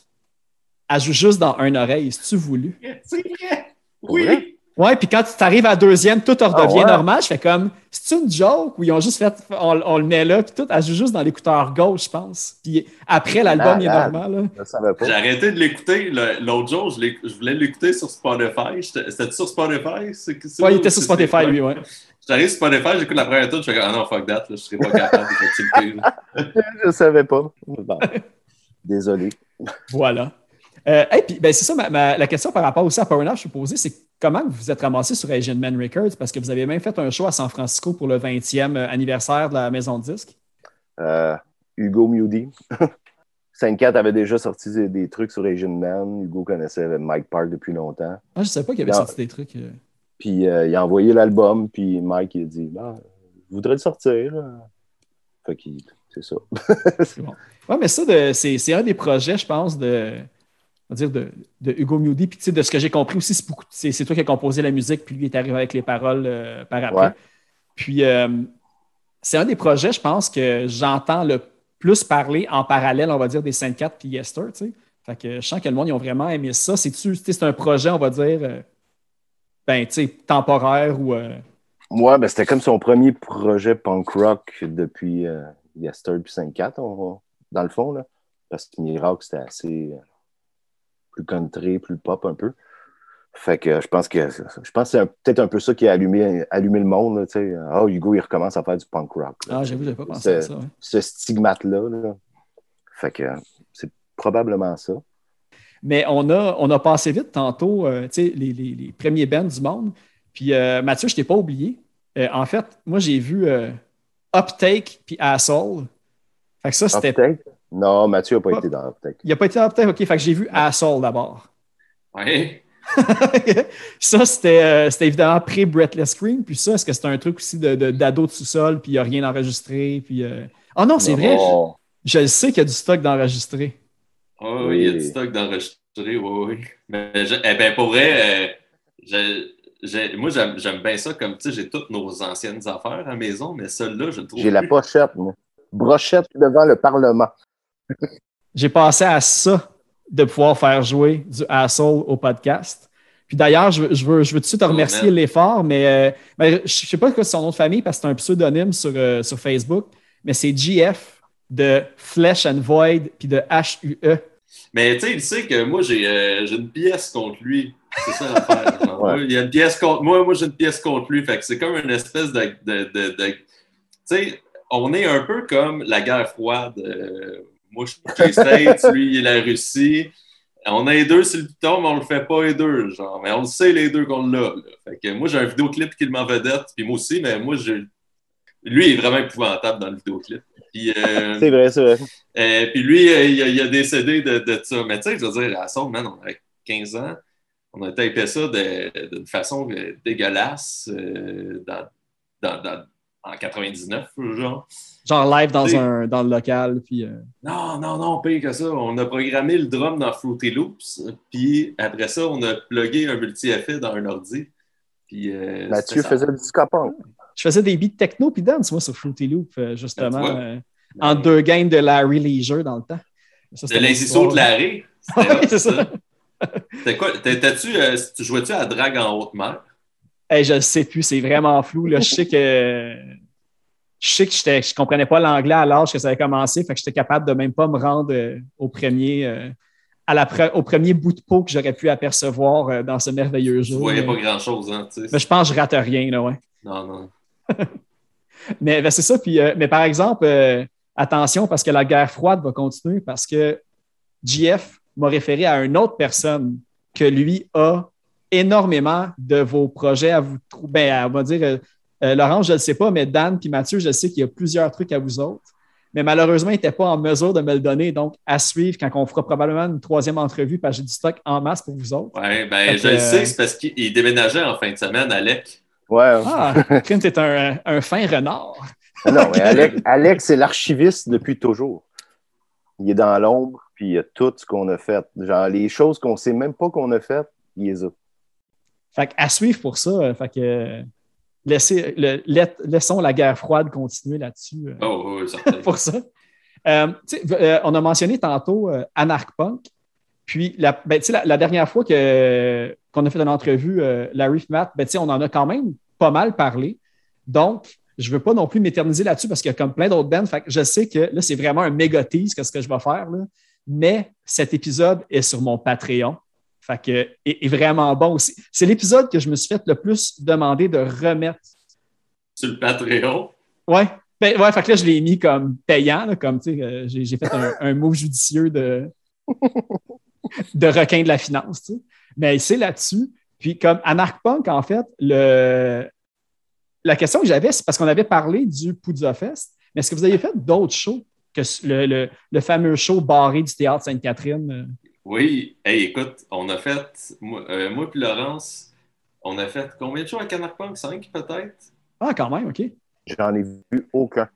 elle joue juste dans une oreille. C'est-tu voulu? C'est vrai! Oui! Ouais, puis quand tu arrives à la deuxième, tout redevient normal. Je fais comme, c'est une joke ou ils ont juste fait, on le met là, puis tout, elle joue juste dans l'écouteur gauche, je pense. Puis après, l'album est normal. Là. J'ai arrêté de l'écouter. L'autre jour, je voulais l'écouter sur Spotify. C'était sur Spotify? Il était sur Spotify, lui, ouais. J'arrive sur Spotify, j'écoute la première tour, je fais « Ah non, fuck that, je serais pas capable de l'activité. » Je savais pas. Bon. Désolé. Voilà. Hey, puis, ben, c'est ça, la question par rapport aussi à Power Now, je suis posée, c'est comment vous vous êtes ramassé sur Asian Man Records? Parce que vous avez même fait un show à San Francisco pour le 20e anniversaire de la maison de disques. Hugo Mewdy. Sainte-Cat avait déjà sorti des trucs sur Asian Man. Hugo connaissait Mike Park depuis longtemps. Ah, je ne savais pas qu'il avait sorti des trucs... Puis il a envoyé l'album, puis Mike, il a dit je voudrais le sortir. Fait que c'est ça. C'est bon. Ouais, mais ça, c'est un des projets, je pense, de Hugo Mewdy. Puis tu sais, de ce que j'ai compris aussi, c'est toi qui as composé la musique, puis lui est arrivé avec les paroles par après. Ouais. Puis c'est un des projets, je pense, que j'entends le plus parler en parallèle, on va dire, des Sainte-Cat puis Yester, tu sais. Fait que je sens que le monde, ils ont vraiment aimé ça. C'est un projet, on va dire. Ben, tu sais, temporaire ou... Ouais, ben c'était comme son premier projet punk rock depuis Yester puis 54, dans le fond, là. Parce que Miracle, c'était assez plus country, plus pop un peu. Fait que je pense que c'est peut-être un peu ça qui a allumé le monde, tu sais. Ah, Hugo, il recommence à faire du punk rock. Là. Ah, j'avoue, j'avais pas pensé à ça. Ouais. Ce stigmate-là, là. Fait que c'est probablement ça. Mais on a passé vite tantôt les premiers bands du monde. Puis Mathieu, je t'ai pas oublié. En fait, moi, j'ai vu Uptake puis Asshole. Fait que ça, c'était... Uptake? Non, Mathieu n'a pas été dans Uptake. Il n'a pas été dans Uptake, OK. Fait que j'ai vu Asshole d'abord. Oui. Ça, c'était évidemment pré-Breathless Scream. Puis ça, est-ce que c'était un truc aussi d'ado de sous-sol puis il n'y a rien enregistré? Puis, oh non, c'est vrai. Je le sais qu'il y a du stock d'enregistré. Oh, oui, il y a du stock d'enregistrer, oui. Mais pour vrai, moi, j'aime bien ça, comme tu sais, j'ai toutes nos anciennes affaires à la maison, mais celle-là, je le trouve. J'ai plus la pochette, moi. Brochette devant le Parlement. J'ai pensé à ça, de pouvoir faire jouer du Asshole au podcast. Puis d'ailleurs, je veux tout de suite te remercier l'effort, mais je ne sais pas quoi c'est son nom de famille, parce que c'est un pseudonyme sur Facebook, mais c'est GF de Flesh and Void, puis de HUE. Mais tu sais, il sait que moi, j'ai une pièce contre lui. C'est ça l'affaire. Ouais. Il y a une pièce contre moi, j'ai une pièce contre lui. Fait que c'est comme une espèce de tu sais, on est un peu comme la guerre froide. Moi, je suis les States, lui, il est la Russie. On a les deux sur le piton, mais on le fait pas les deux. Genre. Mais on le sait les deux qu'on l'a. Fait que moi, j'ai un vidéoclip qui le met en vedette, puis moi aussi, mais moi, lui, il est vraiment épouvantable dans le vidéoclip. Puis, c'est vrai, c'est vrai. Puis lui, il a décédé de ça. Mais tu sais, je veux dire, à son moment, on avait 15 ans. On a tapé ça d'une façon dégueulasse en 99, genre. Genre live dans le local. Puis, Non, pire que ça. On a programmé le drum dans Fruity Loops. Puis après ça, on a plugué un multi-effet dans un ordi. Puis, Mathieu faisait du scapon. Je faisais des beats techno puis dance, moi, sur Fruity Loop, justement, en deux games de Larry Leisure dans le temps. Ça, de Lazy Soul de Larry? Oui, c'est ça. C'était quoi? Tu jouais-tu à drague en haute mer? Hey, je ne sais plus, c'est vraiment flou. Là. Je sais que je ne comprenais pas l'anglais à l'âge que ça avait commencé, fait que j'étais capable de même pas me rendre au premier bout de peau que j'aurais pu apercevoir dans ce merveilleux jeu. Je ne voyais pas grand-chose. Hein, mais je pense que je rate rien, là, ouais. Non. Mais ben, c'est ça. Puis, mais par exemple, attention, parce que la guerre froide va continuer, parce que JF m'a référé à une autre personne que lui a énormément de vos projets à vous trouver. Ben, on va dire, Laurence, je ne le sais pas, mais Dan puis Mathieu, je sais qu'il y a plusieurs trucs à vous autres. Mais malheureusement, il n'était pas en mesure de me le donner. Donc, à suivre quand on fera probablement une troisième entrevue, parce que j'ai du stock en masse pour vous autres. Oui, bien, je le sais, c'est parce qu'il déménageait en fin de semaine, Alec. Ouais. Ah, Clint est un fin renard. Non, mais Alex, c'est l'archiviste depuis toujours. Il est dans l'ombre, puis il y a tout ce qu'on a fait. Genre, les choses qu'on ne sait même pas qu'on a faites, il les a. Fait qu'à suivre pour ça. Fait que laissons la guerre froide continuer là-dessus. Oh, oui, pour ça. On a mentionné tantôt Anarch Punk. Puis, la dernière fois qu'on a fait une entrevue, Larry Fmat, on en a quand même pas mal parlé. Donc, je ne veux pas non plus m'éterniser là-dessus parce qu'il y a comme plein d'autres bands. Fait que je sais que là, c'est vraiment un méga tease que ce que je vais faire. Là. Mais cet épisode est sur mon Patreon. Fait que est vraiment bon aussi. C'est l'épisode que je me suis fait le plus demander de remettre. Sur le Patreon? Ouais. Ben, ouais, fait que là, je l'ai mis comme payant. Là, comme, tu sais, j'ai fait un move judicieux de requin de la finance. Tu sais. Mais c'est là-dessus. Puis comme Anarch Punk, en fait, la question que j'avais, c'est parce qu'on avait parlé du Poudza Fest, mais est-ce que vous avez fait d'autres shows que le fameux show barré du Théâtre Sainte-Catherine? Oui. Hey, écoute, on a fait, moi puis Laurence, on a fait combien de shows à Anarch Punk? 5 peut-être? Ah, quand même, OK. J'en ai vu aucun.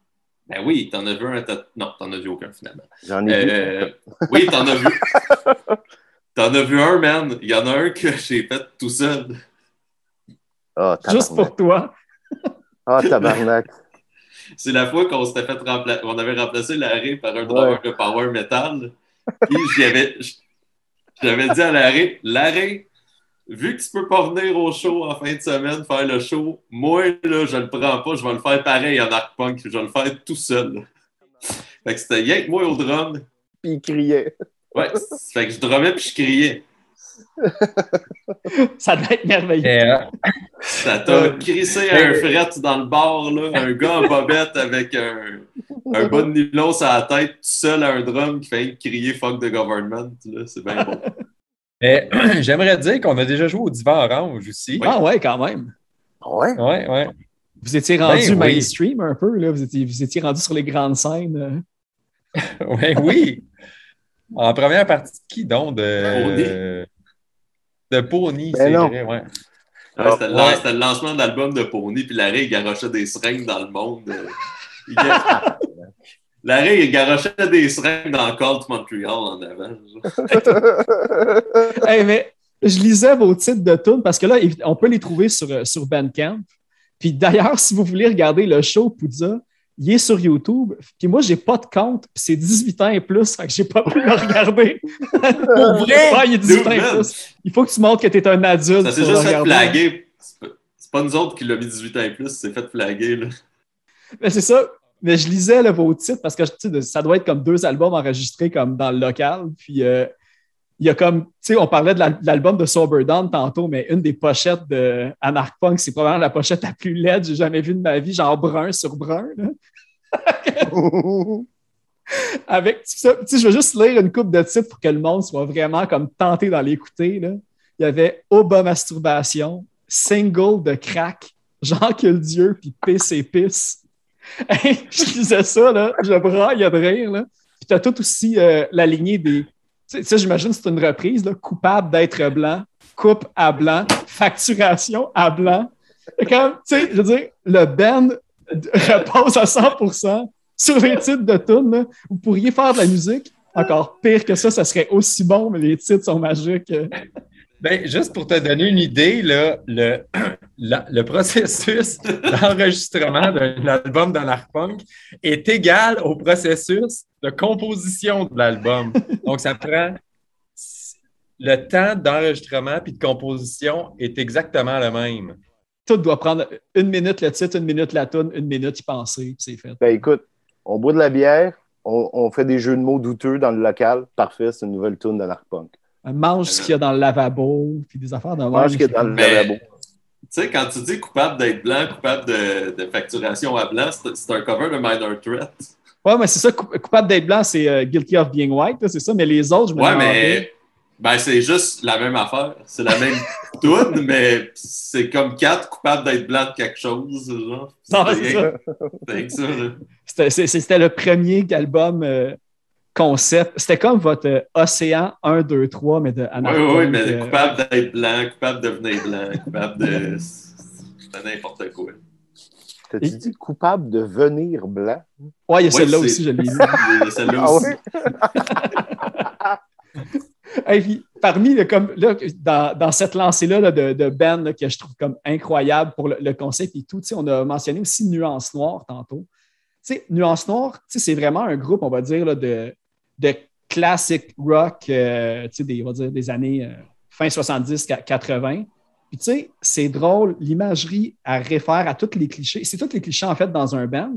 Ben oui, t'en as vu un... Non, t'en as vu aucun, finalement. J'en ai vu aucun. Oui, t'en as vu. T'en as vu un, man. Il y en a un que j'ai fait tout seul. Ah, tabarnak. Juste pour toi. Ah, tabarnak. C'est la fois qu'on s'était fait on avait remplacé l'arrêt par un drummer de power metal. Puis j'avais dit à l'arrêt, vu que tu peux pas venir au show en fin de semaine, faire le show, moi, là, je le prends pas, je vais le faire pareil en Anarch Punk, je vais le faire tout seul. Fait que c'était rien que moi au drum. Puis il criait. Ouais, fait que je drummais puis je criais. Ça devait être merveilleux. Ça t'a crissé un fret dans le bar, là, un gars en bobette avec un bas de nylon sur la tête, tout seul à un drum qui fait crier « Fuck the government », là, c'est bien bon. Mais, j'aimerais dire qu'on a déjà joué au Divan Orange aussi. Ah ouais, quand même. Ouais. Vous étiez rendu mainstream un peu, là. Vous étiez rendu sur les grandes scènes. Oui. En première partie de qui donc? De Pony, ben c'est non. Vrai, ouais. Alors, c'était le lancement de l'album de Pony, puis l'arrêt, il garochait des seringues dans le monde. L'arrêt, il garochait des seringues dans le Cold Montreal en avant. Hey, mais je lisais vos titres de tunes, parce que là, on peut les trouver sur Bandcamp. Puis d'ailleurs, si vous voulez regarder le show Poudza, il est sur YouTube. Puis moi, j'ai pas de compte. Puis c'est 18 ans et plus. Fait que j'ai pas pu le regarder. Pour vrai? Ouais, il est 18 ans et plus. Il faut que tu montres que t'es un adulte. Ça s'est juste fait flaguer. C'est pas nous autres qui l'a mis 18 ans et plus. C'est fait flaguer, là. Mais c'est ça. Mais je lisais là, vos titres parce que ça doit être comme 2 albums enregistrés comme dans le local. Puis il y a comme... Tu sais, on parlait de l'album de Sober Dawn tantôt, mais une des pochettes de Anarch Punk, c'est probablement la pochette la plus laide que j'ai jamais vue de ma vie, genre brun sur brun, là. Avec ça, je vais juste lire une couple de titres pour que le monde soit vraiment comme tenté d'en l'écouter. Là. Il y avait Oba Masturbation, Single de Crack, Jean-Cul Dieu, puis Pisse et Pisse. Hey, je disais ça, là, je braille de rire. Là. Puis tu as tout aussi la lignée des. Tu sais, j'imagine que c'est une reprise, là, coupable d'être blanc, coupe à blanc, facturation à blanc. Comme, tu sais, je veux dire, le band repose à 100% sur les titres de tunes. Vous pourriez faire de la musique. Encore pire que ça serait aussi bon, mais les titres sont magiques. Ben, juste pour te donner une idée, là, le processus d'enregistrement d'un album d'Anarch Punk est égal au processus de composition de l'album. Donc, ça prend... Le temps d'enregistrement puis de composition est exactement le même. Tout doit prendre 1 minute le titre, 1 minute la toune, 1 minute y penser, puis c'est fait. Ben écoute, on boit de la bière, on fait des jeux de mots douteux dans le local, parfait, c'est une nouvelle toune d'Anarch Punk. Mange ce qu'il y a dans le lavabo, puis des affaires de mange ce qu'il y a dans le lavabo. Tu sais, quand tu dis coupable d'être blanc, coupable de facturation à blanc, c'est un cover de Minor Threat. Ouais, mais c'est ça, coupable d'être blanc, c'est Guilty of Being White, là, c'est ça, mais les autres, je me demandais... Mais... Ben, c'est juste la même affaire. C'est la même toune, mais c'est comme 4 coupables d'être blancs de quelque chose. Genre. C'était le premier album concept. C'était comme votre Océan 1, 2, 3, mais de Anarch Punk. Oui, mais coupable d'être blanc, coupable de devenir blanc, coupable de... C'était n'importe quoi. T'as-tu dit coupable de venir blanc? Ouais, il y a celle-là aussi, je l'ai dit. Il y a celle-là aussi. Hey, puis, parmi le, comme, là, dans cette lancée-là là, de band là, que je trouve comme incroyable pour le concept et tout, on a mentionné aussi Nuance Noire tantôt. Nuance Noire, c'est vraiment un groupe, on va dire, là, de classic rock, on va dire des années fin 70-80. Puis tu sais, c'est drôle, l'imagerie à réfère à tous les clichés. C'est tous les clichés en fait dans un band.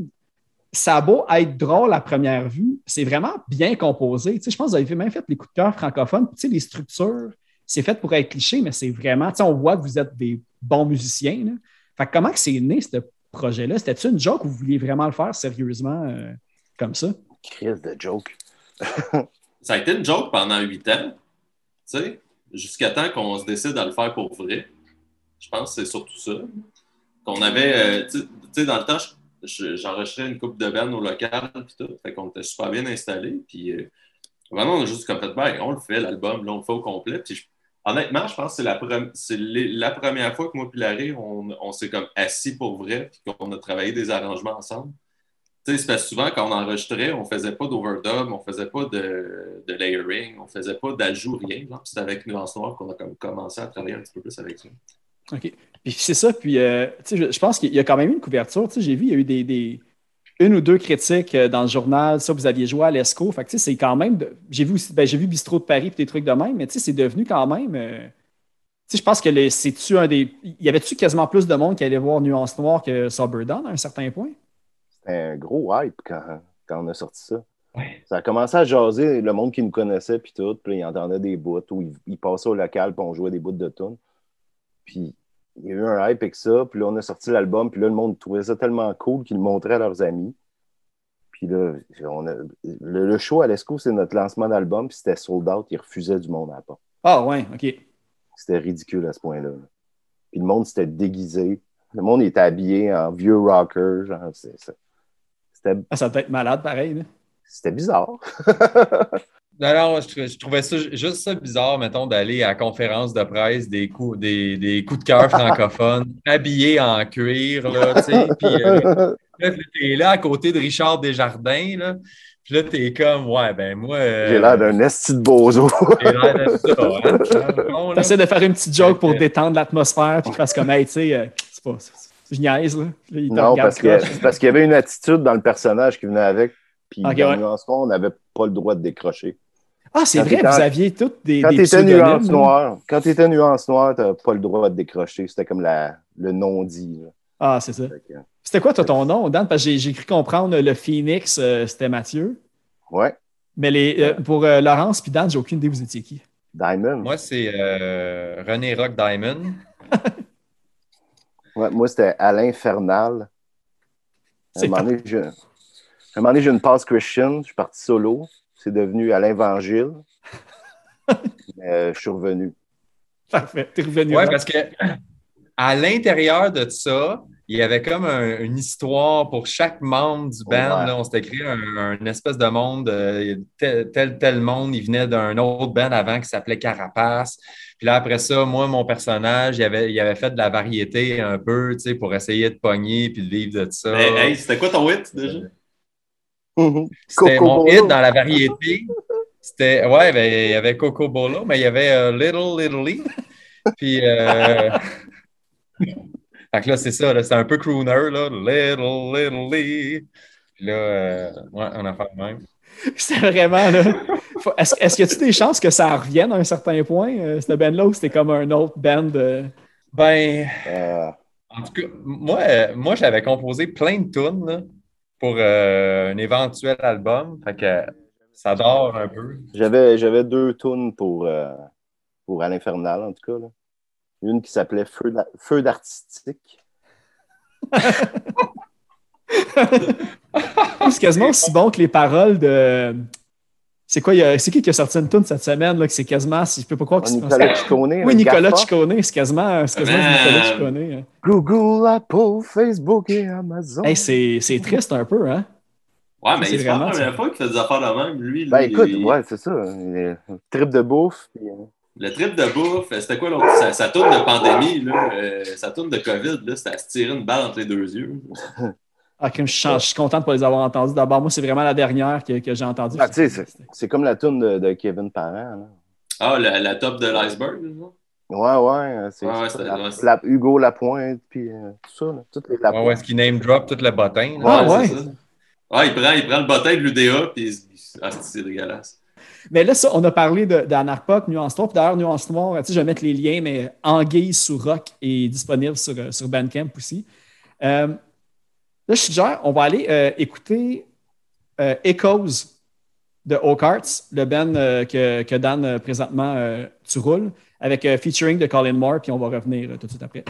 Ça a beau être drôle à première vue, c'est vraiment bien composé. Tu sais, je pense que vous avez même fait les coups de cœur francophones. Puis tu sais, les structures, c'est fait pour être cliché, mais c'est vraiment... Tu sais, on voit que vous êtes des bons musiciens. Là. Fait que comment que c'est né, ce projet-là? C'était-tu une joke ou vous vouliez vraiment le faire sérieusement comme ça? Crise de joke. Ça a été une joke pendant 8 ans, tu sais, jusqu'à temps qu'on se décide à le faire pour vrai. Je pense que c'est surtout ça. Qu'on avait... tu sais, dans le temps... J'enregistrais une coupe de bandes au local, puis tout. Fait qu'on était super bien installés. Puis vraiment, on a juste comme fait, ben, on le fait, l'album, là, on le fait au complet. Puis honnêtement, je pense que c'est la première fois que moi et Larry, on s'est comme assis pour vrai, puis qu'on a travaillé des arrangements ensemble. Tu sais, c'est parce que souvent, quand on enregistrait, on faisait pas d'overdub, on faisait pas de layering, on faisait pas d'ajout, rien. Puis c'est avec Nuance Noire qu'on a comme commencé à travailler un petit peu plus avec ça. OK. Puis c'est ça. Puis, tu sais, je pense qu'il y a quand même eu une couverture. Tu sais, j'ai vu, il y a eu une ou deux critiques dans le journal. Ça, vous aviez joué à l'ESCO. Fait que, tu sais, c'est quand même... J'ai vu Bistrot de Paris et des trucs de même, mais tu sais, c'est devenu quand même... tu sais, je pense que c'est-tu un des... Y avait-tu quasiment plus de monde qui allait voir Nuance Noire que Sober Dawn à un certain point? C'était un gros hype quand on a sorti ça. Ouais. Ça a commencé à jaser le monde qui nous connaissait puis tout. Puis ils entendaient des bouts où ils passaient au local puis on jouait des bouts de tunes. Puis il y a eu un hype avec ça, puis là, on a sorti l'album, puis là, le monde trouvait ça tellement cool qu'ils le montraient à leurs amis. Puis là, le show à l'ESCO, c'est notre lancement d'album, puis c'était sold out, ils refusaient du monde à la porte. Ah ouais, OK. C'était ridicule à ce point-là. Puis le monde s'était déguisé. Le monde était habillé en vieux rocker. Genre, ça peut être malade, pareil. Là. C'était bizarre. Alors, je trouvais ça juste ça bizarre, mettons, d'aller à la conférence de presse des coups de cœur francophones, habillés en cuir, là, tu sais, puis t'es là à côté de Richard Desjardins, là, puis là, t'es comme, ouais, ben moi... j'ai l'air d'un esti de bozo. J'ai l'air d'un ça, t'essaies de faire une petite joke pour détendre l'atmosphère, puis parce que, hey, tu sais, c'est pas... Je niaise, là. Non, parce qu'il y avait une attitude dans le personnage qui venait avec, puis dans Nuance Noire, on n'avait pas le droit de décrocher. Ah, c'est vrai, vous aviez toutes des pseudonymes. Quand tu étais Nuance Noire, tu n'avais pas le droit de décrocher. C'était comme le non-dit. Là. Ah, c'est ça. C'était quoi, toi, ton nom, Dan? Parce que j'ai cru comprendre le Phoenix, c'était Mathieu. Ouais. Mais pour Laurence puis Dan, j'ai aucune idée, vous étiez qui? Diamond. Moi, c'est René Rock Diamond. Ouais, moi, c'était Alain Fernal. À un moment donné, j'ai une passe Christian, je suis parti solo. C'est devenu à l'Évangile. Je suis revenu. Parfait, t'es revenu. Oui, parce que à l'intérieur de ça, il y avait comme une histoire pour chaque membre du band. Ouais. Là, on s'était créé un espèce de monde. Tel monde, il venait d'un autre band avant qui s'appelait Carapace. Puis là, après ça, moi, mon personnage, il avait fait de la variété un peu, tu sais, pour essayer de pogner puis de vivre de ça. Hey, c'était quoi ton hit déjà? C'était Coco-Bolo. Mon hit dans la variété. C'était, ouais, ben, il y avait Coco-Bolo, mais il y avait Little Lee. Puis, fait que là, c'est ça, là, c'est un peu crooner, là. Little Lee. Puis là, ouais, on a fait le même. C'était vraiment, là. Est-ce qu'il y a-tu des chances que ça revienne à un certain point, cette band-là, ou c'était comme un autre band? En tout cas, moi, j'avais composé plein de tunes, là. Pour un éventuel album. Fait que ça dort un peu. J'avais 2 tunes pour Alain Fernal, en tout cas. Là. Une qui s'appelait Feu d'artistique. C'est quasiment aussi bon que les paroles de... C'est quoi? C'est qui a sorti une tune cette semaine? Là, que c'est quasiment... Si je peux pas croire que Nicolas Ciccone. Oui, Nicolas Ciccone. C'est quasiment Nicolas Ciccone. Google, Apple, Facebook et Amazon. Hey, c'est triste un peu, hein? Ouais, mais c'est vraiment la première fois qu'il fait des affaires de même. Lui, ben écoute, ouais, c'est ça. Trip de bouffe. Puis, le trip de bouffe, c'était quoi l'autre? Ça tourne de pandémie, là. Ça tourne de COVID, là. C'était à se tirer une balle entre les 2 yeux. Ah, je suis content de ne pas les avoir entendus d'abord. Moi, c'est vraiment la dernière que j'ai entendue. Ah, c'est comme la tune de Kevin Parent. Là. Ah, la top de l'iceberg, là? Ouais. C'est Hugo Lapointe, puis tout ça. Là, toutes les Lapointe. Ouais, ce qui name drop tout le bottin. Là. Ah, ouais. C'est ça. Ah, il prend le bottin de l'UDA, puis c'est dégueulasse. Mais là, ça, on a parlé d'Anarch Punk, Nuance Noire. Puis d'ailleurs, Nuance Noire, tu sais, je vais mettre les liens, mais Anguille sous Rock est disponible sur Bandcamp aussi. Là, je suggère, on va aller écouter Echoes de Oak Hearts, le band que Dan présentement tu roules, avec featuring de Colin Moore, puis on va revenir tout de suite après.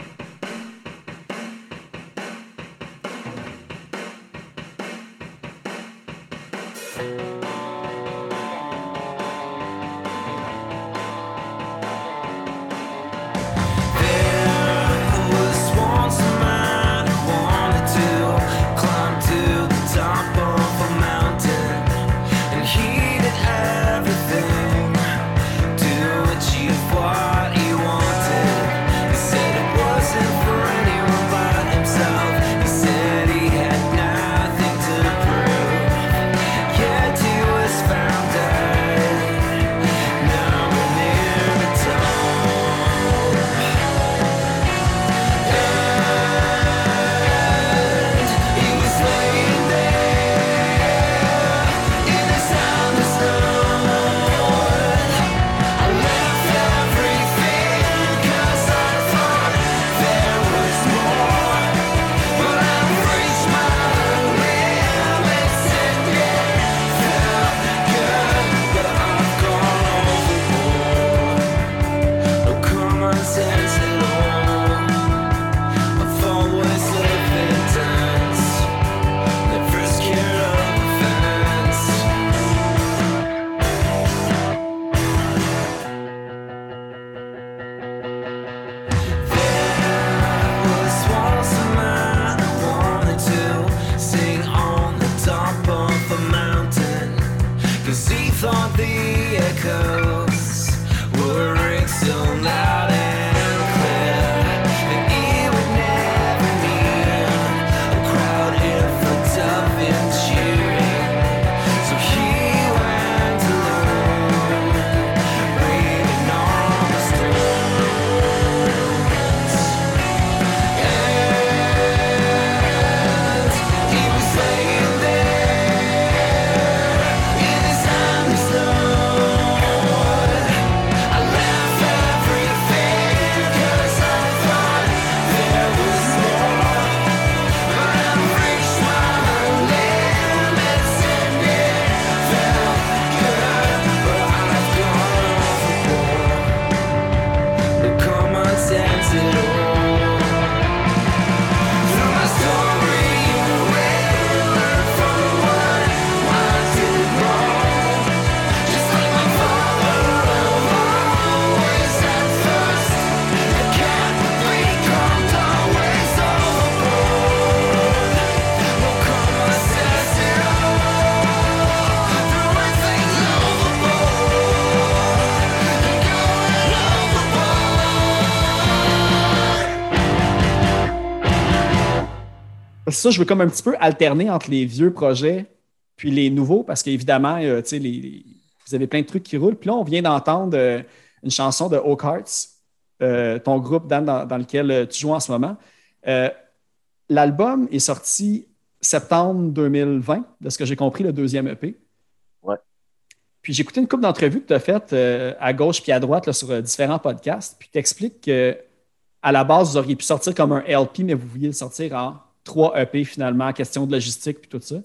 Ça, je veux comme un petit peu alterner entre les vieux projets puis les nouveaux, parce qu'évidemment, vous avez plein de trucs qui roulent. Puis là, on vient d'entendre une chanson de Oak Hearts, ton groupe, Dan, dans lequel tu joues en ce moment. L'album est sorti septembre 2020, de ce que j'ai compris, le deuxième EP. Ouais. Puis j'ai écouté une couple d'entrevues que tu as faites à gauche puis à droite là, sur différents podcasts. Puis tu expliques qu'à la base, vous auriez pu sortir comme un LP, mais vous vouliez le sortir en 3 EP finalement, question de logistique puis tout ça.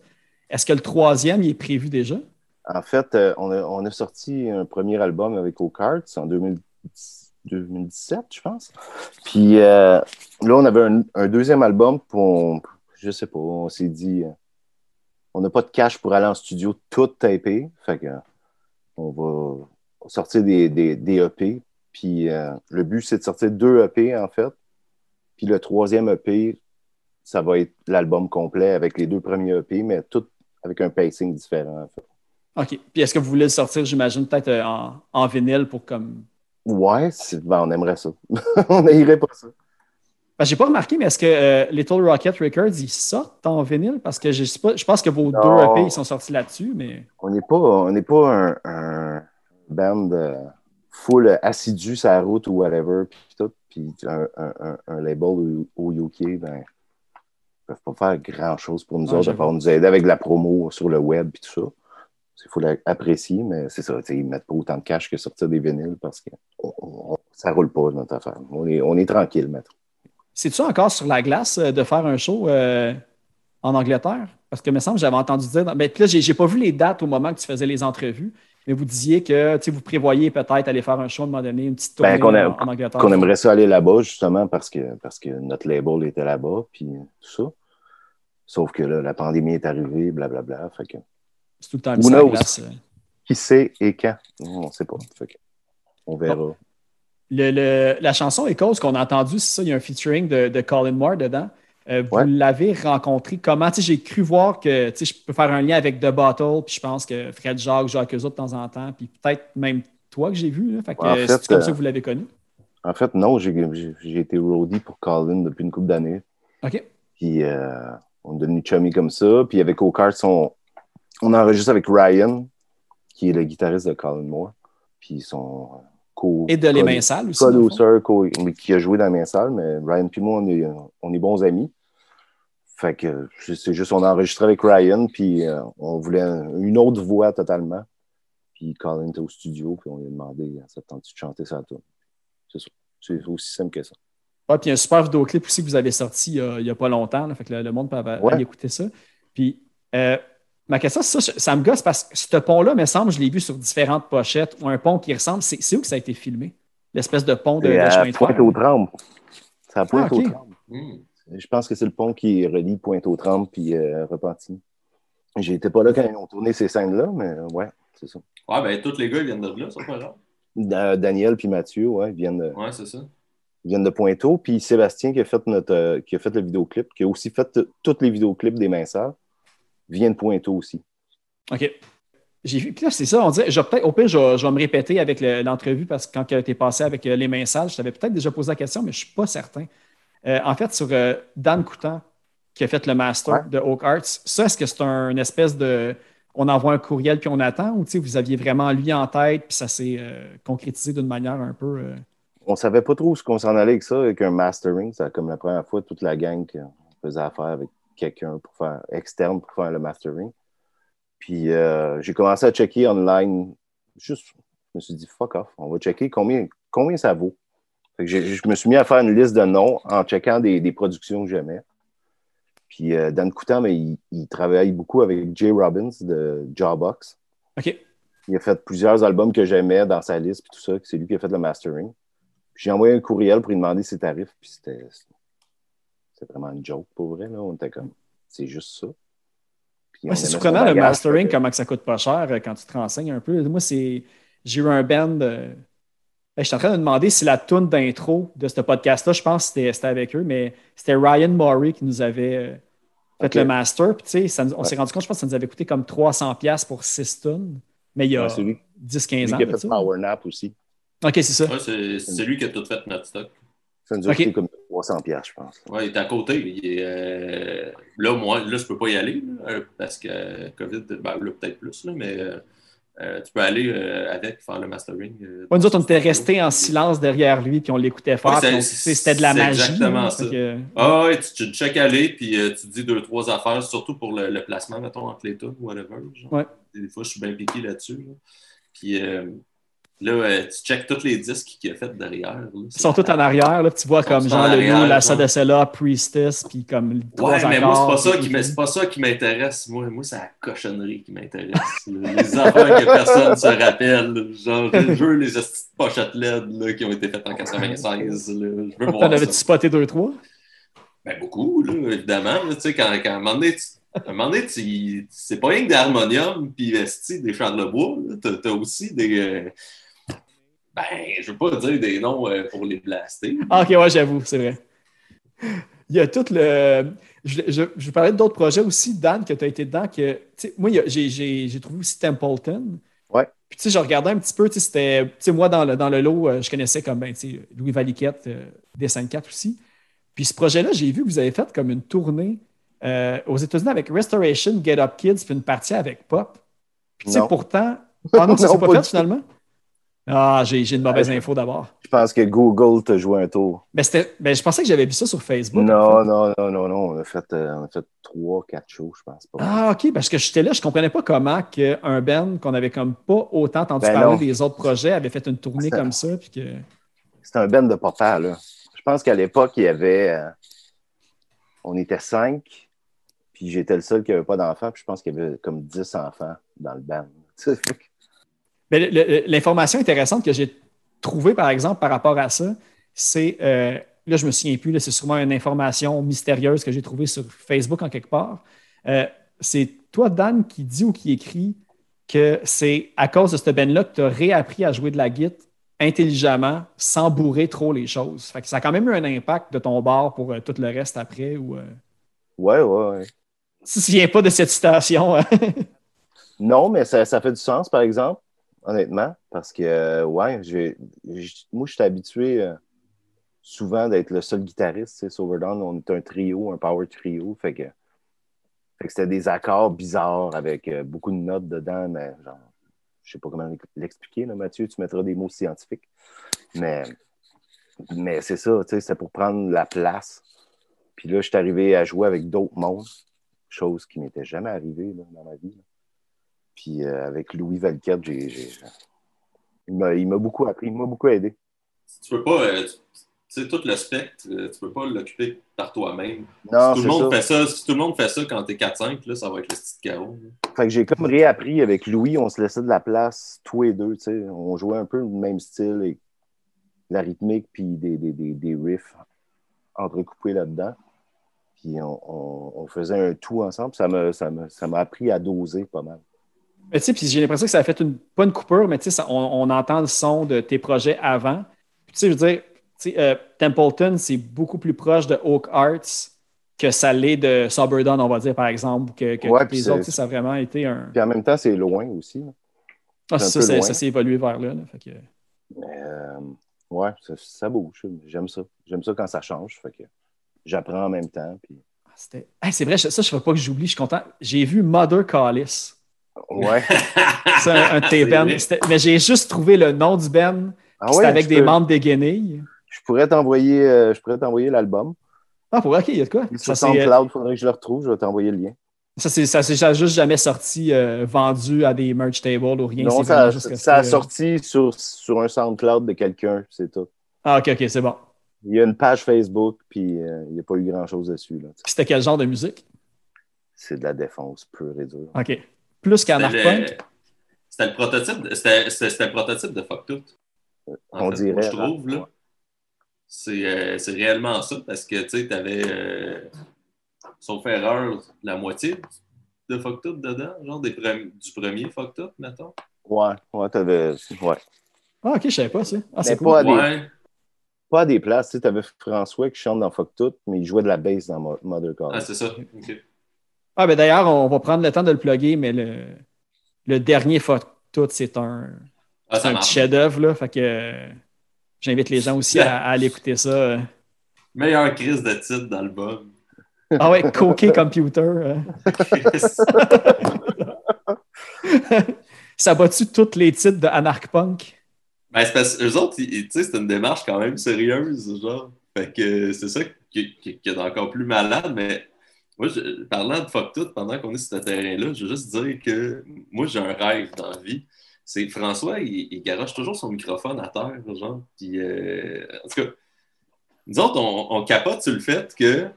Est-ce que le troisième, il est prévu déjà? En fait, on a sorti un premier album avec Oak Hearts en 2017, je pense. Puis là, on avait un deuxième album pour, je sais pas, on s'est dit, on n'a pas de cash pour aller en studio tout taper. Fait que on va sortir des EP. Puis le but, c'est de sortir 2 EP, en fait. Puis le troisième EP, ça va être l'album complet avec les 2 premiers EP, mais tout avec un pacing différent. OK. Puis est-ce que vous voulez le sortir, j'imagine, peut-être en vinyle pour comme... Ouais, on aimerait ça. On irait pour ça. Ben, j'ai pas remarqué, mais est-ce que Little Rocket Records, ils sortent en vinyle? Parce que je pense que vos 2 EP, ils sont sortis là-dessus, mais... On n'est pas un band full assidu sur la route ou whatever, puis tout, puis un label au UK, ben... Ils ne peuvent pas faire grand-chose pour nous autres, à part nous aider avec de la promo sur le web et tout ça. Il faut l'apprécier, mais c'est ça. Ils ne mettent pas autant de cash que sortir des vinyles parce que ça ne roule pas, notre affaire. On est tranquille, maître. C'est-tu encore sur la glace de faire un show en Angleterre? Parce que, il me semble, j'avais entendu dire... Mais là, je n'ai pas vu les dates au moment que tu faisais les entrevues, mais vous disiez que vous prévoyez peut-être aller faire un show à un moment donné, une petite tournée en Angleterre. Qu'on aimerait ça aller là-bas, justement, parce que notre label était là-bas, puis tout ça. Sauf que là, la pandémie est arrivée, blablabla, fait que... C'est tout le temps la glace. Qui sait et quand? On ne sait pas. On verra. Bon. La chanson Écosse qu'on a entendue, c'est ça, il y a un featuring de Colin Moore dedans. Vous l'avez rencontré comment? J'ai cru voir que je peux faire un lien avec The Bottle, puis je pense que Fred Jacques eux autres de temps en temps, puis peut-être même toi que j'ai vu. Fait que, c'est comme ça que vous l'avez connu? En fait, non. J'ai été roadie pour Colin depuis une couple d'années. OK. Puis on est devenu chummy comme ça. Puis avec Oak Hearts, on enregistre avec Ryan, qui est le guitariste de Colin Moore, puis son et de Les Mains Sales aussi. Qui a joué dans Les Mains Sales, mais Ryan puis moi, on est bons amis. Fait que c'est juste, on a enregistré avec Ryan, puis on voulait une autre voix totalement. Puis Colin était au studio, puis on lui a demandé, ça te tente-tu de chanter ça à toi? C'est ça. C'est aussi simple que ça. Ouais, puis il y a un super vidéoclip aussi que vous avez sorti il n'y a pas longtemps, là, fait que le monde peut aller écouter ça. Puis... ma question, c'est ça me gosse parce que ce pont-là, me semble, je l'ai vu sur différentes pochettes ou un pont qui ressemble. C'est où que ça a été filmé? L'espèce de pont de chemin de fer. Pointe-aux-Trembles. C'est à Pointe-aux-Trembles. Je pense que c'est le pont qui relie Pointe-aux-Trembles puis Repentigny. J'étais pas là quand ils ont tourné ces scènes-là, mais ouais, c'est ça. Ouais, ben tous les gars, ils viennent de là, ça pas genre. Daniel puis Mathieu, ouais, ils viennent de. Ouais, c'est ça. Ils viennent de Pointe-aux. Puis Sébastien qui a fait le vidéoclip, qui a aussi fait tous les vidéoclips des Mains Sales. Vient de Pointe-aux aussi. OK. J'ai vu. Puis là, c'est ça, on dirait. Au pire, je vais me répéter avec l'entrevue parce que quand tu es passé avec Les Mains Sales, je t'avais peut-être déjà posé la question, mais je ne suis pas certain. En fait, sur Dan Coutan, qui a fait le master de Oak Hearts, ça, est-ce que c'est une espèce de. On envoie un courriel puis on attend ou vous aviez vraiment lui en tête puis ça s'est concrétisé d'une manière un peu. On ne savait pas trop où qu'on s'en allait avec ça, avec un mastering. C'est comme la première fois, toute la gang qu'on faisait affaire avec. Quelqu'un pour faire externe pour faire le mastering. Puis j'ai commencé à checker online. Juste, je me suis dit, fuck off, on va checker combien ça vaut. Fait que je me suis mis à faire une liste de noms en checkant des productions que j'aimais. Puis Dan Coutan, mais il travaille beaucoup avec Jay Robbins de Jawbox. OK. Il a fait plusieurs albums que j'aimais dans sa liste, puis tout ça. C'est lui qui a fait le mastering. Puis j'ai envoyé un courriel pour lui demander ses tarifs, puis c'était. C'est vraiment une joke, pour vrai. Là. On était comme, c'est juste ça. Puis c'est surprenant le mastering, comment que ça coûte pas cher quand tu te renseignes un peu. Moi, j'ai eu un band. Je suis en train de me demander si la toune d'intro de ce podcast-là, je pense que c'était avec eux, mais c'était Ryan Murray qui nous avait fait le master. Puis, on s'est rendu compte, je pense que ça nous avait coûté comme 300$ pour 6 tunes, mais il y a 10-15 ans. Il a fait Power Nap aussi. OK, c'est ça. Ouais, c'est lui qui a tout fait notre stock. Ça nous a coûté comme 300$, je pense. Oui, il est à côté. Là, moi, je ne peux pas y aller là, parce que COVID, ben, là, peut-être plus, là, mais tu peux aller avec faire le mastering. Ouais, nous autres, on était restés en silence derrière lui puis on l'écoutait faire. Ouais, c'était de la magie. Exactement ça. Oui, tu check aller puis tu dis 2-3 affaires, surtout pour le placement, mettons, entre les tunes ou whatever. Ouais. Des fois, je suis bien piqué là-dessus. Là. Puis... Là, tu checkes tous les disques qu'il a fait derrière. Là. Ils sont tous en arrière. Là, tu vois comme genre le nom, la salle de celle-là, Priestess, puis comme... Ouais, mais moi, c'est pas ça qui m'intéresse. Moi, c'est la cochonnerie qui m'intéresse. Les affaires que personne se rappelle. Genre, je veux les pochettes LED là, qui ont été faites en 96. Là. Je veux voir ça. T'en avais-tu spoté 2-3? Ben, beaucoup, là, évidemment. Tu sais, quand à un moment donné... À un moment donné, c'est pas rien que des harmoniums puis des Charlebois. T'as aussi des... Ben, je veux pas dire des noms pour les blaster. OK, ouais, j'avoue, c'est vrai. Il y a tout le... Je parlais d'autres projets aussi, Dan, que tu as été dedans. Que, moi, j'ai trouvé aussi Templeton. Ouais. Puis, je regardais un petit peu. C'était, moi, dans le lot, je connaissais comme ben, Louis Valiquette, des 54 aussi. Puis, ce projet-là, j'ai vu que vous avez fait comme une tournée aux États-Unis avec Restoration, Get Up Kids, puis une partie avec Pop. Puis, pourtant, non, c'est pas fait, finalement. Ah, j'ai une mauvaise info d'abord. Je pense que Google t'a joué un tour. Je pensais que j'avais vu ça sur Facebook. Non. On a fait 3-4 shows, je pense pas. Ah, OK. Parce que j'étais là, je comprenais pas comment qu'un band qu'on avait comme pas autant entendu parler des autres projets avait fait une tournée comme ça. Puis que... C'était un band de papa, là. Je pense qu'à l'époque, il y avait... on était 5, puis j'étais le seul qui n'avait pas d'enfants, puis je pense qu'il y avait comme 10 enfants dans le band. Mais l'information intéressante que j'ai trouvée, par exemple, par rapport à ça, c'est, là, je me souviens plus, là, c'est sûrement une information mystérieuse que j'ai trouvée sur Facebook en quelque part. C'est toi, Dan, qui dit ou qui écrit que c'est à cause de ce band-là que tu as réappris à jouer de la guitare intelligemment, sans bourrer trop les choses. Fait que ça a quand même eu un impact de ton bar pour tout le reste après. Ou, Ouais. Tu ne te souviens pas de cette citation? Non, mais ça fait du sens, par exemple. Honnêtement, parce que, moi, je suis habitué souvent d'être le seul guitariste. Sober Dawn, on est un trio, un power trio. Fait que c'était des accords bizarres avec beaucoup de notes dedans, mais genre, je sais pas comment l'expliquer, là, Mathieu, tu mettras des mots scientifiques. Mais c'est ça, tu sais, c'était pour prendre la place. Puis là, je suis arrivé à jouer avec d'autres mondes, chose qui m'était jamais arrivée là, dans ma vie. Là. Puis avec Louis Valquette, il m'a beaucoup appris, il m'a beaucoup aidé. Tu peux pas, tu sais, tout le spectre, tu peux pas l'occuper par toi-même. Non, si tout le monde fait ça, si tout le monde fait ça quand t'es 4-5, là, ça va être le petit chaos. Là. Fait que j'ai comme réappris avec Louis, on se laissait de la place tous les deux, tu sais. On jouait un peu le même style, et la rythmique, puis des riffs entrecoupés là-dedans. Puis on faisait un tout ensemble, ça m'a appris à doser pas mal. Mais tu sais, puis j'ai l'impression que ça a fait pas une coupure, mais tu sais, on entend le son de tes projets avant. Puis tu sais, je veux dire, tu sais, Templeton, c'est beaucoup plus proche de Oak Hearts que ça l'est de Sober Dawn, on va dire, par exemple, que les autres. Ça a vraiment été un... Puis en même temps, c'est loin aussi. Ah, ça s'est évolué vers là. Fait que... ouais, ça bouge. J'aime ça. J'aime ça quand ça change. Fait que j'apprends en même temps. Puis... c'est vrai, ça, je ne veux pas que j'oublie. Je suis content. J'ai vu Mother Callis. Ouais. C'est un de tes bands. Mais j'ai juste trouvé le nom du band. Ah ouais, c'était avec des membres dégainés. Je pourrais t'envoyer l'album. Ah, pour OK, il y a de quoi? Sur SoundCloud, il faudrait que je le retrouve. Je vais t'envoyer le lien. Ça c'est juste jamais sorti vendu à des merch tables ou rien. Non, ça a sorti sur un SoundCloud de quelqu'un, c'est tout. Ah, OK, c'est bon. Il y a une page Facebook, puis il n'y a pas eu grand-chose dessus. Là, c'était quel genre de musique? C'est de la défonce pure et dure. OK. Plus qu'Anarch Punk. C'était le prototype de Fuck Tout. On dirait. Moi, je trouve, là. Ouais. C'est réellement ça, parce que tu sais, t'avais, sauf erreur, la moitié de Fuck Tout dedans, genre du premier Fuck Tout, mettons. Ouais, t'avais. Ouais. Ah, OK, je savais pas ça. Ah, c'est cool. Pas à des places. Tu sais, t'avais François qui chante dans Fuck Tout, mais il jouait de la bass dans Mother Call. Ah, c'est ça. OK. Ah, ben d'ailleurs, on va prendre le temps de le plugger, mais le dernier Fuck Tout, c'est un petit chef-d'œuvre, là. Fait que j'invite les gens aussi à aller écouter ça. Meilleure crise de titre dans l'album. Ah ouais, Coquet Computer. Ça bat-tu tous les titres de Anarch Punk? Ben, c'est parce qu'eux autres, tu sais, c'est une démarche quand même sérieuse, genre. Fait que c'est ça qui est encore plus malade, mais. Moi, parlant de Fuck Tout, pendant qu'on est sur ce terrain-là, je veux juste dire que moi, j'ai un rêve dans la vie. C'est François, il garoche toujours son microphone à terre, genre. Puis, en tout cas, nous autres, on capote sur le fait que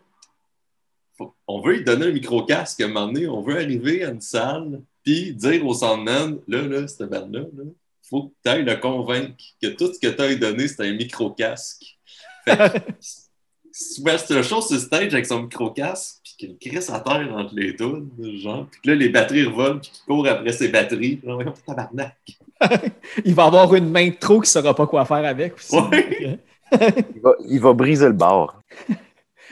on veut lui donner un micro-casque à un moment donné, on veut arriver à une salle, puis dire au soundman, là, cette bande-là, il faut que tu ailles le convaincre que tout ce que tu as donné, c'est un micro-casque. Fait que, si tu mets le show sur stage avec son micro-casque, puis qu'il crisse à terre entre les dounes, genre, puis que là, les batteries revolent, puis qu'il court après ses batteries, genre, tabarnak. Il va avoir une main de trop qui ne saura pas quoi faire avec aussi. Ouais. Il va briser le bord.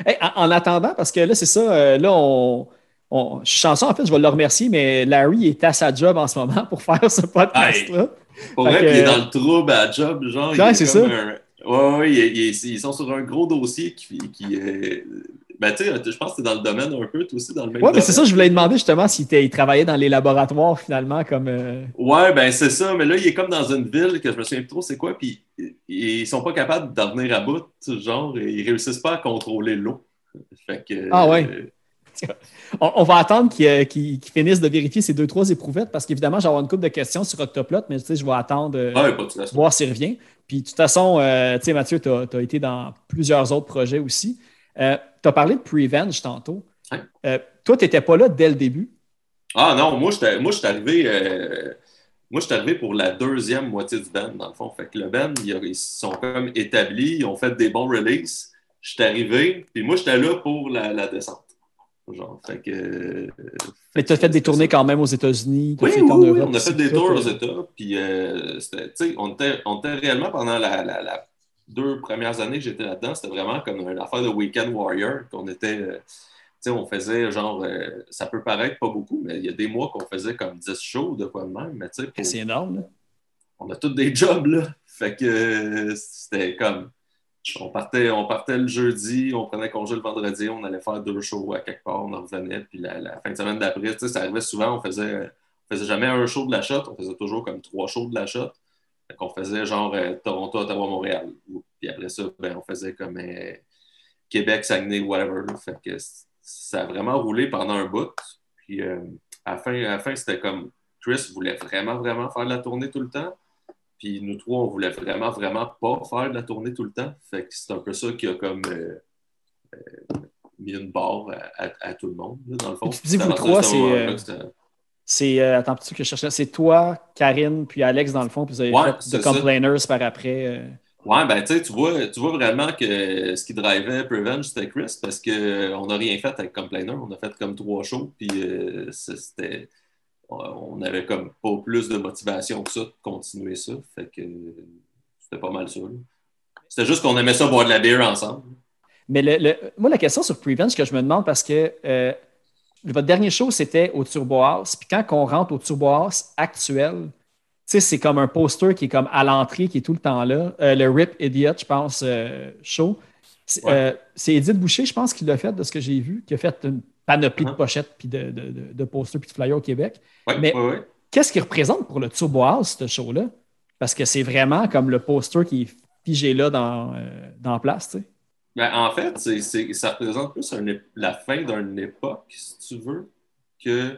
Hey, en attendant, parce que là, c'est ça, là, je suis chanceux, en fait, je vais le remercier, mais Larry est à sa job en ce moment pour faire ce podcast-là. Pour vrai, puis il est dans le trouble à la job, genre, ouais, il est comme ça. Oui, ils sont sur un gros dossier qui ben, tu sais, je pense que c'est dans le domaine un peu, toi aussi, dans le même domaine. Oui, mais c'est ça, je voulais demander justement s'il travaillait dans les laboratoires, finalement, comme... Oui, ben c'est ça, mais là, il est comme dans une ville que je me souviens plus trop c'est quoi, puis ils sont pas capables d'en venir à bout, genre, ils réussissent pas à contrôler l'eau. Fait que... Ah ouais. On va attendre qu'ils finissent de vérifier ces 2-3 éprouvettes, parce qu'évidemment, j'aurai une couple de questions sur Octoplot, mais tu sais, je vais attendre, voir s'il revient. Puis, de toute façon, tu sais, Mathieu, tu as été dans plusieurs autres projets aussi. Tu as parlé de Prevenge tantôt. Hein? Toi, tu n'étais pas là dès le début. Ah non, moi, je suis arrivé pour la deuxième moitié du band, dans le fond. Fait que le band, ils se sont comme établis, ils ont fait des bons releases. Je suis arrivé, puis moi, j'étais là pour la descente. Genre, fait que, mais tu as fait des tournées quand même aux États-Unis. Oui, on a fait des tours aux États. Puis, on était réellement pendant la 2 premières années que j'étais là-dedans, c'était vraiment comme une affaire de Weekend Warrior qu'on était, tu sais, on faisait genre, ça peut paraître pas beaucoup, mais il y a des mois qu'on faisait comme 10 shows de quoi de même, mais tu sais. C'est énorme, là. On a tous des jobs, là. Fait que c'était comme, on partait le jeudi, on prenait congé le vendredi, on allait faire 2 shows à quelque part, on en revenait, puis la fin de semaine d'après, tu sais, ça arrivait souvent, on faisait jamais un show de la shot, on faisait toujours comme 3 shows de la shot. Fait qu'on faisait genre Toronto, Ottawa, Montréal. Puis après ça, ben, on faisait comme Québec, Saguenay, whatever. Fait que ça a vraiment roulé pendant un bout. Puis à la fin, c'était comme Chris voulait vraiment, vraiment faire de la tournée tout le temps. Puis nous trois, on voulait vraiment, vraiment pas faire de la tournée tout le temps. Fait que c'est un peu ça qui a comme mis une barre à tout le monde, là, dans le fond. Tu dis vous trois, c'est attends, que je cherche. C'est toi, Karine, puis Alex, dans le fond, puis vous avez fait The Complainers ça. Par après. Ouais, ben tu vois vraiment que ce qui drivait Prevenge, c'était Chris, parce qu'on n'a rien fait avec Complainers. On a fait comme 3 shows, puis c'était. On avait comme pas plus de motivation que ça de continuer ça. Fait que c'était pas mal ça. Là. C'était juste qu'on aimait ça boire de la bière ensemble. Mais moi, la question sur Prevenge que je me demande, parce que. Votre dernier show, c'était au Turbo House. Puis quand on rentre au Turbo House actuel, c'est comme un poster qui est comme à l'entrée, qui est tout le temps là. Le Rip Idiot, je pense, show. C'est Edith Boucher, je pense, qui l'a fait, de ce que j'ai vu, qui a fait une panoplie de pochettes, puis de posters, puis de flyers au Québec. Ouais, mais qu'est-ce qu'il représente pour le Turbo House, ce show-là? Parce que c'est vraiment comme le poster qui est figé là dans place, tu sais. Ben, en fait, ça représente plus la fin d'une époque, si tu veux, que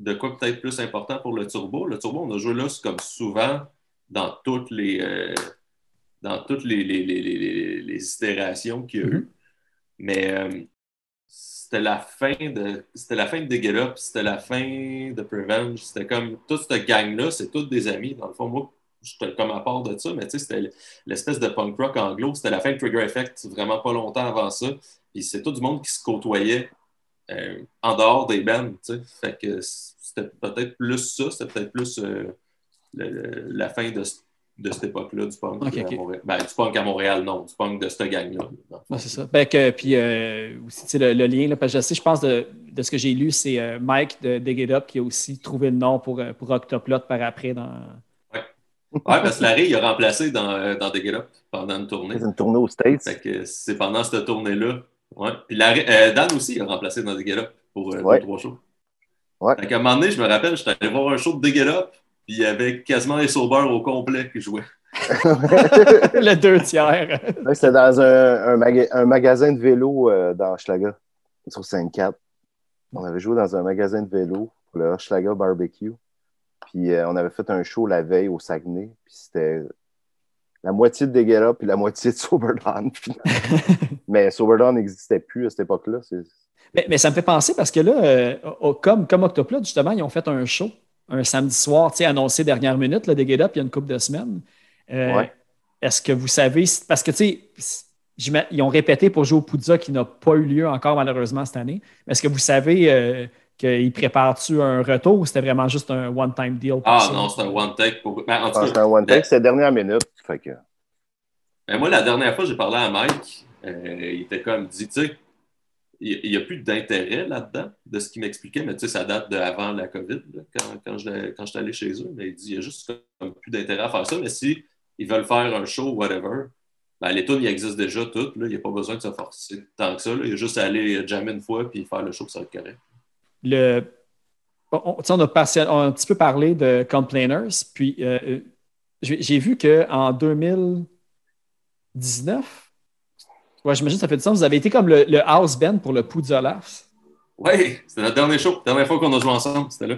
de quoi peut-être plus important pour le Turbo. Le Turbo, on a joué là comme souvent dans toutes les itérations qu'il y a eu. Mais c'était la fin de Dig It Up, c'était la fin de Prevenge, c'était comme toute cette gang-là, c'est toutes des amis. Dans le fond, moi, j'étais comme à part de ça, mais tu sais, c'était l'espèce de punk rock anglo. C'était la fin de Trigger Effect, vraiment pas longtemps avant ça. Puis c'est tout du monde qui se côtoyait en dehors des bands, tu sais. Fait que c'était peut-être plus ça, c'était peut-être plus la fin de cette époque-là du punk à Montréal. Ben, du punk à Montréal, non. Du punk de cette gang-là. Ouais, c'est ça. Ben, puis aussi, tu sais, le lien, là, parce que je pense de ce que j'ai lu, c'est Mike de Dig It Up qui a aussi trouvé le nom pour Octoplot par après dans... Oui, parce que Larry, il a remplacé dans Dig It Up pendant une tournée. C'est une tournée aux States. Fait que c'est pendant cette tournée-là. Ouais. Puis Dan aussi, il a remplacé dans Dig It Up pour 2-3 shows. Ouais. Fait qu'à un moment donné, je me rappelle, j'étais allé voir un show de Dig It Up, puis il y avait quasiment les Sober au complet qui jouaient. Le 2/3. Ouais, c'était dans un magasin de vélo dans Hochelaga, sur 54. On avait joué dans un magasin de vélo pour le Hochelaga Barbecue. Puis on avait fait un show la veille au Saguenay. Puis c'était la moitié de Dig It Up puis la moitié de Sober Dawn. Mais Sober Dawn n'existait plus à cette époque-là. Mais ça me fait penser parce que là, comme Octoplot, justement, ils ont fait un show un samedi soir, tu sais, annoncé dernière minute, Dig It Up, il y a une couple de semaines. Est-ce que vous savez... Parce que, tu sais, ils ont répété pour jouer au Poudza qui n'a pas eu lieu encore, malheureusement, cette année. Mais est-ce que vous savez... qu'ils préparent-tu un retour ou c'était vraiment juste un one-time deal? Non, c'est un one-take. C'est un one-take, c'est la dernière minute. Fait que... ben, moi, la dernière fois, j'ai parlé à Mike. Il était comme dit, tu sais, il n'y a plus d'intérêt là-dedans, de ce qu'il m'expliquait, mais tu sais, ça date d'avant la COVID, là, quand j'étais allé chez eux. Mais il dit, il n'y a juste comme plus d'intérêt à faire ça, mais si ils veulent faire un show, whatever, ben, les tunes, ils existent déjà toutes. Là. Il n'y a pas besoin de se forcer tant que ça. Là. Il y a juste à aller jammer une fois puis faire le show, ça va être correct. On a un petit peu parlé de Complainers, puis j'ai vu qu'en 2019, ouais, j'imagine que ça fait du sens, vous avez été comme le house band pour le Poudza Fest. Oui, c'était notre dernier show, la dernière fois qu'on a joué ensemble, c'était là.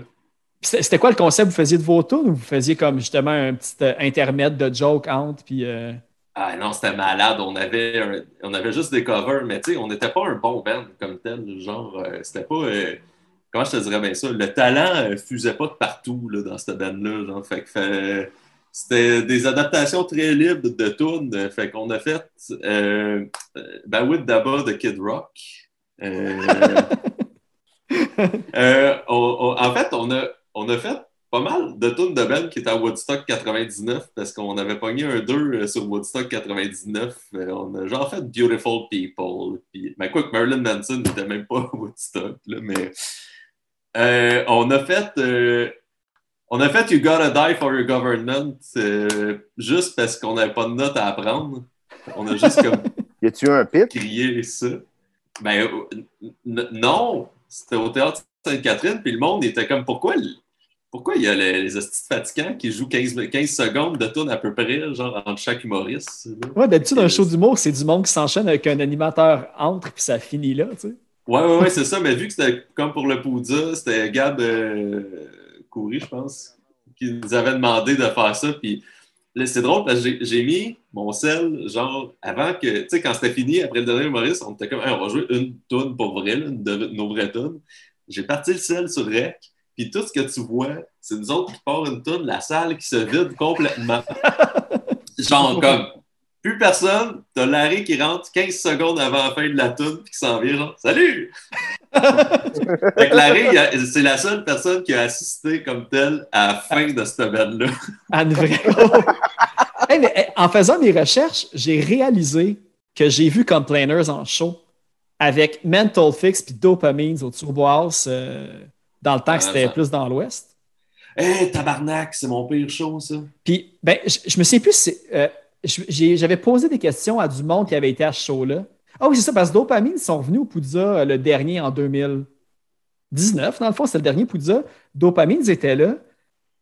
C'était quoi le concept? Vous faisiez de vos tunes ou vous faisiez comme justement un petit intermède de joke out? Puis, Ah non, c'était malade. On avait juste des covers, mais tu sais, on n'était pas un bon band comme tel. Genre, c'était pas... comment je te dirais bien ça? Le talent ne fusait pas de partout là, dans cette band-là. Genre, fait que c'était des adaptations très libres de tunes. Fait qu'on a fait Bawit Daba de Kid Rock. On a fait pas mal de tunes de band qui étaient à Woodstock 99 parce qu'on avait pogné un 2 sur Woodstock 99. On a genre fait Beautiful People. Puis, ben quoi que Marilyn Manson n'était même pas à Woodstock, là, mais on a fait You Gotta Die for Your Government juste parce qu'on n'avait pas de notes à apprendre. On a juste comme y a-tu un pit? Crié ça. Ben non! C'était au Théâtre Sainte-Catherine, puis le monde était comme pourquoi il y a les hosties fatigants qui jouent 15 secondes de tourne à peu près, genre entre chaque humoriste? Ouais, d'habitude, un show d'humour, c'est du monde qui s'enchaîne avec un animateur entre, puis ça finit là, tu sais. Ouais, c'est ça, mais vu que c'était comme pour le Poudza, c'était Gab Coury, je pense, qui nous avait demandé de faire ça, puis là, c'est drôle parce que j'ai mis mon sel, genre, avant que, tu sais, quand c'était fini, après le dernier humoriste, on était comme, hey, on va jouer une toune pour vrai, là, nos vraies tounes. J'ai parti le sel sur rec, puis tout ce que tu vois, c'est nous autres qui part une toune, la salle qui se vide complètement. Genre, comme, plus personne, t'as Larry qui rentre 15 secondes avant la fin de la toune, puis qui s'en vient, genre, salut! Fait que Larry, c'est la seule personne qui a assisté comme telle à la fin de cette band-là. Anne Vreau. Hey, mais en faisant mes recherches, j'ai réalisé que j'ai vu Complainers en show avec Mental Fix puis Dopamines au Turbo House dans le temps que c'était plus dans l'Ouest. Hey, tabarnak, c'est mon pire show, ça. Puis, ben, je me sais plus si... j'avais posé des questions à du monde qui avait été à ce show-là. Ah oui, c'est ça, parce que Dopamine sont revenus au Poudza le dernier en 2019. Dans le fond, c'est le dernier Poudza. Dopamine était là.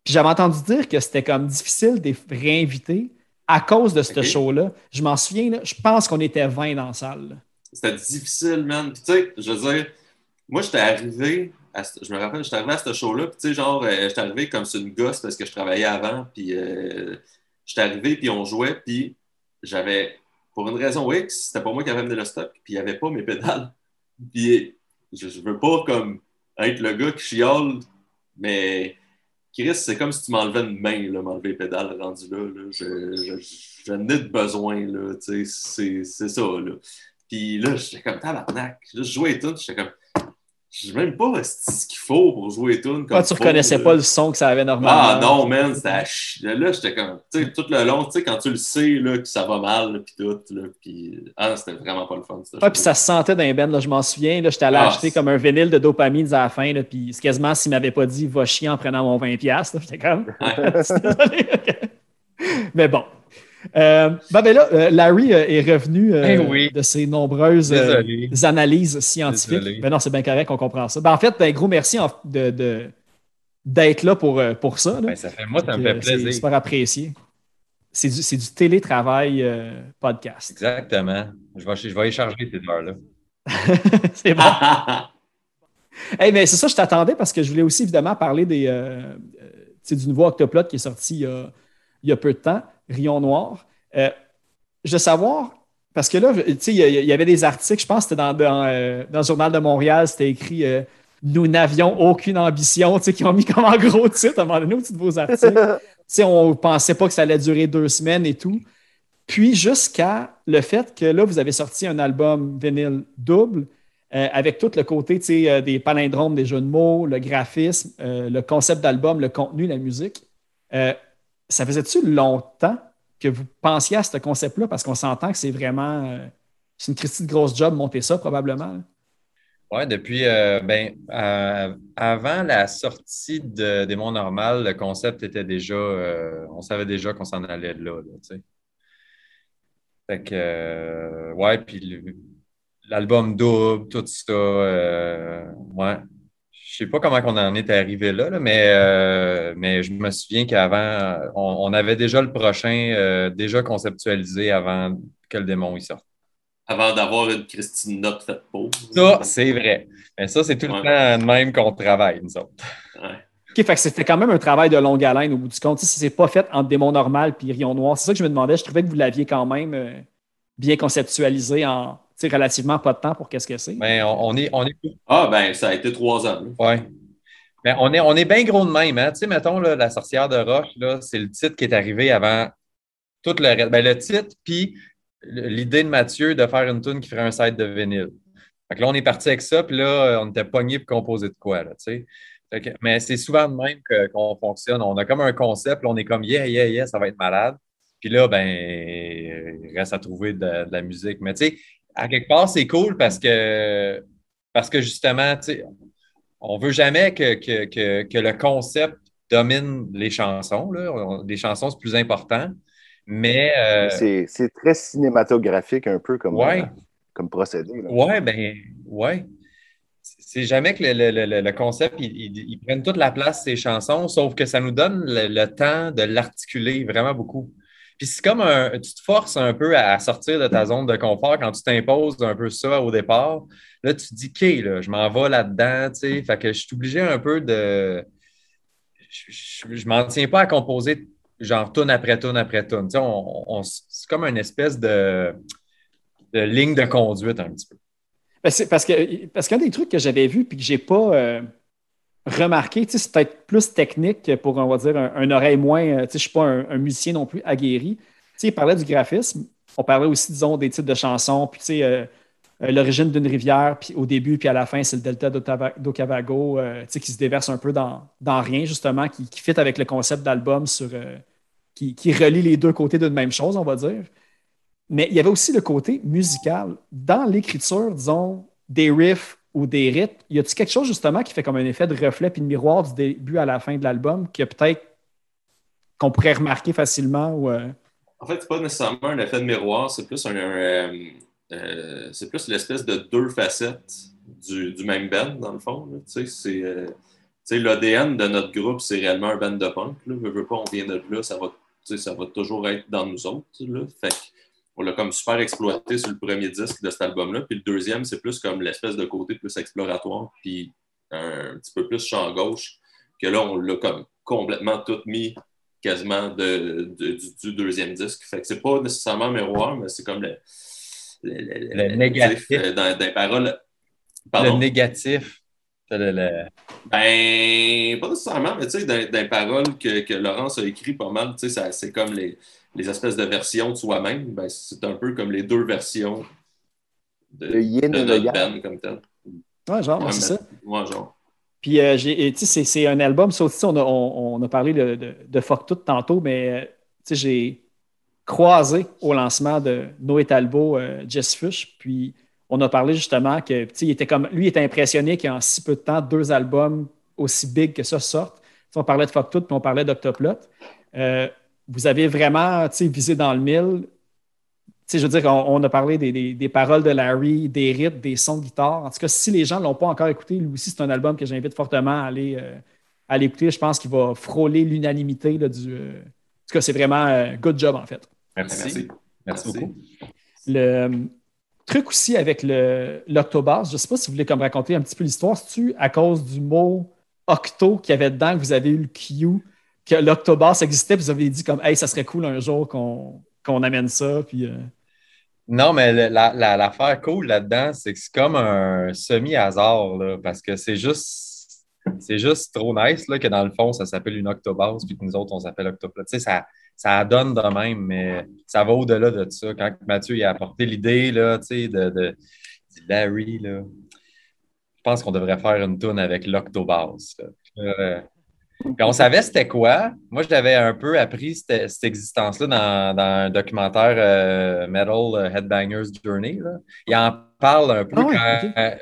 Puis j'avais entendu dire que c'était comme difficile de les réinviter à cause de ce show-là. Je m'en souviens, là, je pense qu'on était 20 dans la salle. Là. C'était difficile, man. Puis tu sais, je veux dire, moi, j'étais arrivé à ce show-là. Puis tu sais, genre, j'étais arrivé comme sur une gosse parce que je travaillais avant. Puis j'étais arrivé, puis on jouait, puis j'avais... Pour une raison X, c'était pas moi qui avais amené le stock, puis il n'y avait pas mes pédales. Puis je veux pas comme être le gars qui chiale, mais Chris, c'est comme si tu m'enlevais une main, là, m'enlever les pédales rendu là. Là. J'en ai de besoin, là, tu sais, c'est ça, là. Puis là, j'étais comme tabarnak. Là, je jouais les tunes, j'étais comme... Je sais même pas ce qu'il faut pour jouer les tunes. Quand tu reconnaissais pas le son que ça avait normalement. Ah non, man, c'était à chier. Là, j'étais comme, tu sais, tout le long, tu sais, quand tu le sais, là, que ça va mal, puis tout, là, puis... Ah, c'était vraiment pas le fun, ça. Ouais, puis ça se sentait dans les bennes, là, je m'en souviens, là, j'étais allé acheter comme un vinyle de Dopamine à la fin, là, puis c'est quasiment s'il m'avait pas dit « va chier en prenant mon 20$, là, j'étais comme... Mais bon. Ben là, Larry est revenu de ses nombreuses analyses scientifiques. Désolé. Ben non, c'est bien correct, on comprend ça. Ben en fait, ben gros merci d'être là pour ça. Là. Ben, ça fait, moi, ça me fait plaisir. C'est super apprécié. C'est du télétravail podcast. Exactement. Je vais aller charger cette heure-là. C'est bon. Hey, mais c'est ça, je t'attendais parce que je voulais aussi évidemment parler du nouveau Octoplot qui est sorti il y a peu de temps. Rayon Noir. Je veux savoir, parce que là, tu sais, il y avait des articles, je pense que c'était dans le Journal de Montréal, c'était écrit nous n'avions aucune ambition, tu sais, qui ont mis comme en gros titre à un moment donné, de vos articles. Tu sais, on ne pensait pas que ça allait durer 2 semaines et tout. Puis jusqu'à le fait que là, vous avez sorti un album vinyle double avec tout le côté, tu sais, des palindromes, des jeux de mots, le graphisme, le concept d'album, le contenu, la musique. Ça faisait-tu longtemps que vous pensiez à ce concept-là? Parce qu'on s'entend que c'est vraiment... c'est une Christie de grosse job monter ça, probablement. Oui, depuis... avant la sortie des Monts Normales, le concept était déjà... on savait déjà qu'on s'en allait de là, tu sais. Fait que, ouais, puis l'album double, tout ça, ouais. Je sais pas comment on en est arrivé là mais je me souviens qu'avant, on avait déjà le prochain déjà conceptualisé avant que le démon y sorte. Avant d'avoir une Christine note faite pour. Ça, c'est vrai. Mais ça, c'est tout ouais. le temps de même qu'on travaille, nous autres. Ouais. OK, fait que c'était quand même un travail de longue haleine au bout du compte. Tu sais, si c'est pas fait entre Démon Normal et Rion Noir, c'est ça que je me demandais. Je trouvais que vous l'aviez quand même bien conceptualisé en relativement pas de temps pour qu'est-ce que c'est. Ben, on est... Ah, ben ça a été 3 ans. Oui. Ben, on est bien gros de même. Hein? Tu sais, mettons, là, La sorcière de Roche, là, c'est le titre qui est arrivé avant tout le reste. Ben, le titre, puis l'idée de Mathieu de faire une tune qui ferait un set de vinyle. Fait que là, on est parti avec ça, puis là, on était pognés pour composer de quoi, là, tu sais. Que, mais c'est souvent de même qu'on fonctionne. On a comme un concept, là, on est comme « yeah, yeah, yeah, ça va être malade ». Puis là, ben il reste à trouver de la musique. Mais tu sais, à quelque part, c'est cool parce que justement, tu sais, on veut jamais que le concept domine les chansons. Là. Les chansons, c'est plus important. Mais c'est très cinématographique un peu comme, ouais. Comme procédé. Oui, bien, oui. C'est jamais que le concept, il prenne toute la place, ces chansons, sauf que ça nous donne le temps de l'articuler vraiment beaucoup. Puis c'est comme tu te forces un peu à sortir de ta zone de confort quand tu t'imposes un peu ça au départ. Là, tu te dis, OK, là, je m'en vais là-dedans, tu sais. Fait que je suis obligé un peu de... Je m'en tiens pas à composer genre tune après tune après tune. Tu sais, c'est comme une espèce de ligne de conduite un petit peu. Parce qu'un des trucs que j'avais vu et que je n'ai pas remarqué, c'est peut-être plus technique pour, on va dire, un oreille moins... Je ne suis pas un musicien non plus aguerri. Il parlait du graphisme. On parlait aussi, disons, des titres de chansons, puis l'origine d'une rivière, puis au début, puis à la fin, c'est le delta d'Ocavago qui se déverse un peu dans rien, justement, qui fit avec le concept d'album sur qui relie les deux côtés d'une même chose, on va dire. Mais il y avait aussi le côté musical. Dans l'écriture, disons, des riffs ou des rythmes, y a-t-il quelque chose, justement, qui fait comme un effet de reflet puis de miroir du début à la fin de l'album que peut-être qu'on pourrait remarquer facilement? Ou, En fait, c'est pas nécessairement un effet de miroir, c'est plus c'est plus l'espèce de deux facettes du même band, dans le fond. Tu sais, c'est l'ADN de notre groupe, c'est réellement un band de punk. Là. Je veux pas, on vient de là, ça va toujours être dans nous autres. Là. Fait que on l'a comme super exploité sur le premier disque de cet album-là. Puis le deuxième, c'est plus comme l'espèce de côté plus exploratoire, puis un petit peu plus champ gauche, que là, on l'a comme complètement tout mis quasiment du deuxième disque. Fait que c'est pas nécessairement miroir, mais c'est comme le négatif. Dans les paroles. Pardon? Le négatif. Ben, pas nécessairement, mais tu sais, dans les paroles que Laurence a écrit pas mal, tu sais, c'est comme les espèces de versions de soi-même, ben, c'est un peu comme les deux versions de notre band comme tel. Ouais, genre, ouais, c'est ça. Ouais, genre. Puis, c'est un album, ça aussi, on a parlé de Fuck Tout tantôt, mais tu sais, j'ai croisé au lancement de Noé Talbot, Jess Fuchs, puis on a parlé justement que, tu sais, lui, il était impressionné qu'en si peu de temps, 2 albums aussi big que ça sortent. T'sais, on parlait de Fuck Tout, puis on parlait d'Octoplot. Vous avez vraiment visé dans le mille. Je veux dire, on a parlé des paroles de Larry, des rythmes, des sons de guitare. En tout cas, si les gens ne l'ont pas encore écouté, lui aussi, c'est un album que j'invite fortement à aller écouter. Je pense qu'il va frôler l'unanimité. Là, en tout cas, c'est vraiment good job, en fait. Merci. Merci beaucoup. Le truc aussi avec l'octobass, je ne sais pas si vous voulez comme raconter un petit peu l'histoire. C'est-tu à cause du mot octo qu'il y avait dedans que vous avez eu le Q? Que l'octobass existait, puis vous avez dit comme « Hey, ça serait cool un jour qu'on amène ça. » Puis Non, mais l'affaire cool là-dedans, c'est que c'est comme un semi-hasard, là, parce que c'est juste trop nice là, que dans le fond, ça s'appelle une octobass, puis que nous autres, on s'appelle Octoplot. Tu sais, ça donne de même, mais ça va au-delà de ça. Quand Mathieu a apporté l'idée là, tu sais, de Larry, là, je pense qu'on devrait faire une toune avec l'octobass. Puis on savait c'était quoi. Moi, j'avais un peu appris cette existence-là dans un documentaire Metal Headbangers Journey. Là. Il en parle un peu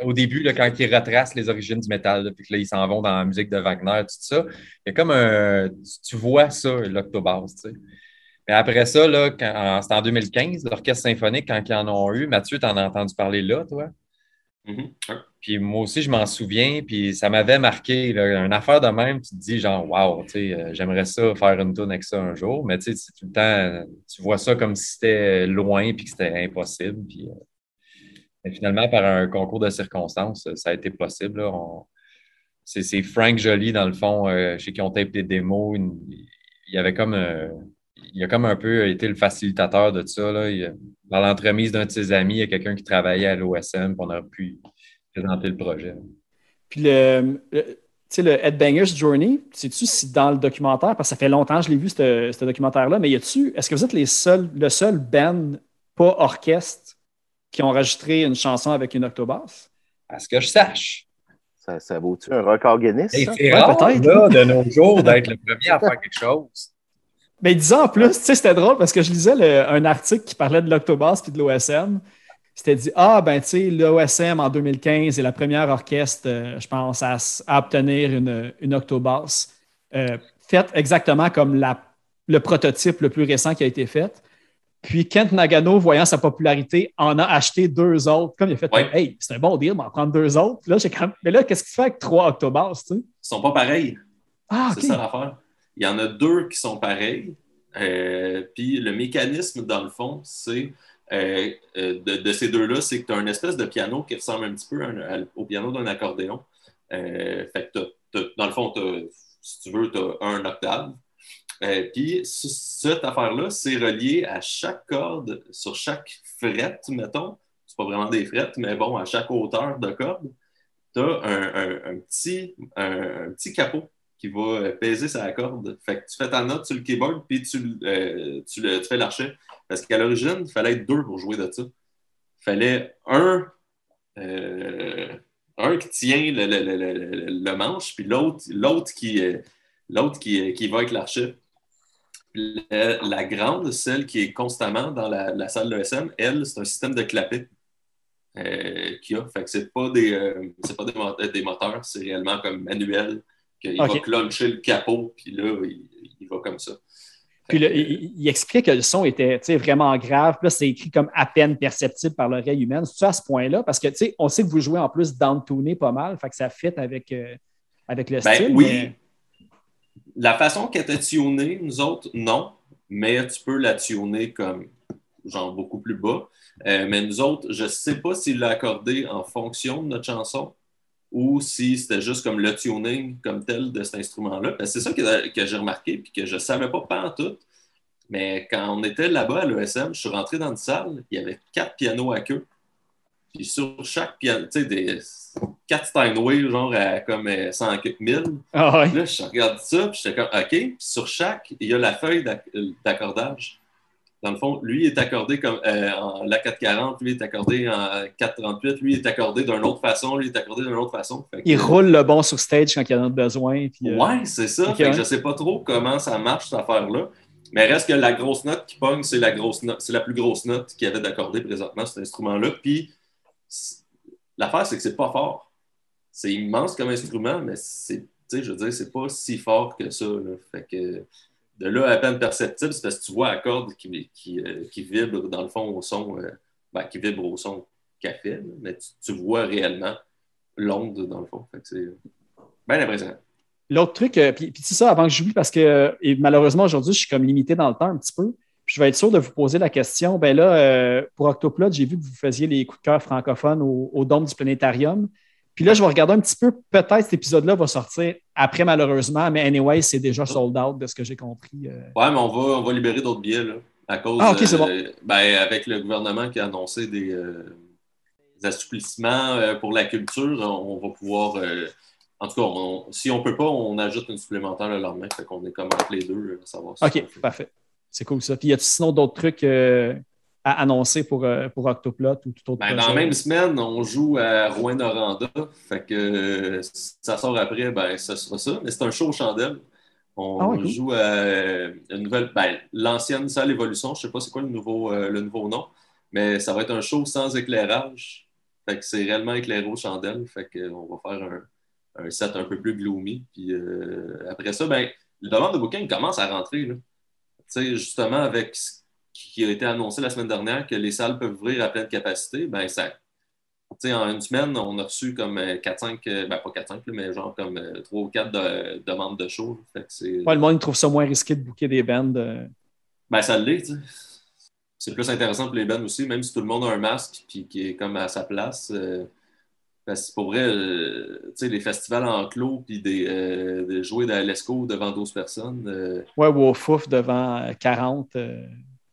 au début, là, quand il retrace les origines du métal, là, puis que là, ils s'en vont dans la musique de Wagner, tout ça. Il y a comme tu vois ça, l'octobass, tu sais. Mais après ça, là, c'était en 2015, l'orchestre symphonique, quand ils en ont eu, Mathieu, t'en as entendu parler là, toi? Mm-hmm. Puis moi aussi, je m'en souviens, puis ça m'avait marqué, là, une affaire de même, tu te dis genre, wow, tu sais, j'aimerais ça faire une tournée avec ça un jour, mais tu sais, tout le temps, tu vois ça comme si c'était loin, puis que c'était impossible, puis mais finalement, par un concours de circonstances, ça a été possible, là, c'est Frank Joly, dans le fond, chez qui on tape des démos, il a comme un peu été le facilitateur de ça, là. Dans l'entremise d'un de ses amis, il y a quelqu'un qui travaillait à l'OSM, on a pu présenter le projet. Puis le Headbangers Journey, sais-tu si dans le documentaire, parce que ça fait longtemps que je l'ai vu, ce documentaire-là, mais est-ce que vous êtes le seul band, pas orchestre, qui a enregistré une chanson avec une octobasse? À ce que je sache. Ça vaut-tu un record Guinness? Et c'est rare, peut-être, là, de nos jours, d'être le premier à faire quelque chose. Mais 10 ans en plus, tu sais, c'était drôle parce que je lisais un article qui parlait de l'Octobass puis de l'OSM. C'était dit, tu sais, l'OSM en 2015 est la première orchestre, je pense, à obtenir une Octobass faite exactement comme le prototype le plus récent qui a été fait. Puis Kent Nagano, voyant sa popularité, en a acheté 2 autres. Comme il a fait, ouais. Hey, c'est un bon deal, mais en prendre 2 autres. Là, mais là, qu'est-ce qu'il fait avec 3 Octobasses, tu sais? Ils sont pas pareils. Ah, okay. C'est ça l'affaire. Il y en a 2 qui sont pareils. Puis le mécanisme, dans le fond, c'est de ces 2-là, c'est que tu as une espèce de piano qui ressemble un petit peu au piano d'un accordéon. Fait que dans le fond, si tu veux, tu as un octave. Puis cette affaire-là, c'est relié à chaque corde, sur chaque frette, mettons. C'est pas vraiment des frettes, mais bon, à chaque hauteur de corde, tu as un petit capot qui va peser sa corde. Fait que tu fais ta note sur le keyboard, puis tu fais l'archet. Parce qu'à l'origine, il fallait être 2 pour jouer de ça. Il fallait un qui tient le manche, puis l'autre qui va avec l'archet. La grande, celle qui est constamment dans la salle de l'ESM, elle, c'est un système de clapet qu'il y a. Fait que c'est pas des moteurs, c'est réellement comme manuel. Il va cluncher le capot, puis là, il va comme ça. Puis il expliquait que le son était vraiment grave. Puis là, c'est écrit comme à peine perceptible par l'oreille humaine. C'est-tu à ce point-là? Parce que on sait que vous jouez en plus down-tuné pas mal, fait que ça fit avec le style. Oui. Mais... La façon qu'elle était tunée, nous autres, non. Mais tu peux la tuner comme genre beaucoup plus bas. Mais nous autres, je sais pas s'il l'a accordé en fonction de notre chanson, ou si c'était juste comme le tuning comme tel de cet instrument-là. Parce que c'est ça que j'ai remarqué puis que je ne savais pas en tout. Mais quand on était là-bas à l'ESM, je suis rentré dans une salle, il y avait 4 pianos à queue. Puis sur chaque piano, tu sais, des 4 Steinway, genre à comme 100 quelques mille. Ah ouais. Là, je regarde ça, puis j'étais comme, OK. Puis sur chaque, il y a la feuille d'accordage. Dans le fond, lui est accordé comme en la 440, lui est accordé en 438, lui est accordé d'une autre façon, lui est accordé d'une autre façon. Que, il roule le bon sur stage quand il y en a besoin. Puis, ouais, c'est ça. Okay. Fait que je ne sais pas trop comment ça marche, cette affaire-là. Mais reste que la grosse note qui pogne, c'est la plus grosse note qu'il y avait d'accordé présentement, cet instrument-là. Puis l'affaire, c'est que c'est pas fort. C'est immense comme instrument, mais c'est pas si fort que ça. Là. Fait que... De là, à peine perceptible, c'est parce que tu vois la corde qui vibre dans le fond au son, qui vibre au son qu'elle fait, mais tu vois réellement l'onde dans le fond. Fait que c'est bien impressionnant. L'autre truc, puis c'est ça, avant que j'oublie, parce que malheureusement aujourd'hui, je suis comme limité dans le temps un petit peu, puis je vais être sûr de vous poser la question. Ben là, pour Octoplot, j'ai vu que vous faisiez les coups de cœur francophones au Dôme du Planétarium. Puis là, je vais regarder un petit peu. Peut-être cet épisode-là va sortir après, malheureusement. Mais anyway, c'est déjà sold out de ce que j'ai compris. Ouais, mais on va libérer d'autres billets, là. À cause... Ah, OK, c'est bon. Avec le gouvernement qui a annoncé des assouplissements pour la culture, on va pouvoir... en tout cas, si on ne peut pas, on ajoute une supplémentaire le lendemain. Fait qu'on est comme entre les deux, à savoir si... OK, parfait. C'est cool, ça. Puis y a-t-il sinon d'autres trucs... à annoncer pour Octoplot ou tout autre projet? Dans la même semaine, on joue à Rouyn-Noranda. Fait que ça sort après, ce sera ça. Mais c'est un show aux chandelles. On joue à une nouvelle... l'ancienne salle Évolution. Je ne sais pas c'est quoi le nouveau nom. Mais ça va être un show sans éclairage. Fait que c'est réellement éclairé aux chandelles. Fait qu'on va faire un set un peu plus gloomy. Puis après ça, la demande de booking commence à rentrer, là. sais, justement, avec ce qui a été annoncé la semaine dernière, que les salles peuvent ouvrir à pleine capacité, ben ça, tu sais, en une semaine, on a reçu comme 4-5, ben pas 4-5, mais genre comme 3 ou 4 demandes de show. Fait que c'est... Ouais, le monde trouve ça moins risqué de booker des bands. Ben ça l'est, tu sais. C'est plus intéressant pour les bands aussi, même si tout le monde a un masque puis qui est comme à sa place. Parce que pour vrai, tu sais, les festivals en clos puis des jouets d'Alesco devant 12 personnes. Ouais, ou au Fouf devant 40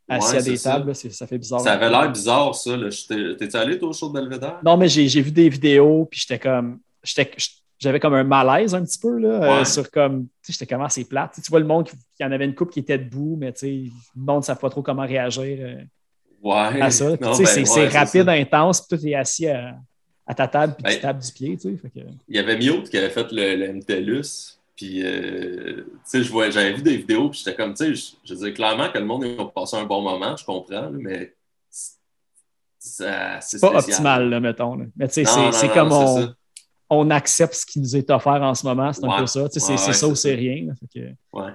assis ouais, à des tables, là, ça fait bizarre. Ça avait l'air bizarre, ça. Là. T'es-tu allé, toi, au show de Belvédère? Non, mais j'ai vu des vidéos puis j'avais comme un malaise un petit peu, là, ouais. Sur comme, tu sais, j'étais comme assez plate. Tu vois le monde, il y en avait une couple qui était debout, mais tu sais, le monde ne savait pas trop comment réagir à ça. Puis, non, ben, c'est rapide, ça. Intense, puis tout est assis à ta table, puis tu tapes du pied, tu sais. Fait que... Il y avait Miote qui avait fait le MTLUS, puis, tu sais, j'avais vu des vidéos, puis j'étais comme, tu sais, je veux dire, clairement que le monde a passé un bon moment, je comprends, là, mais c'est pas optimal, là, mettons. Là. Mais tu sais, c'est comme non, on... On accepte ce qui nous est offert en ce moment, c'est un peu ça. Tu sais, c'est ça ou c'est rien. Fait que... ouais.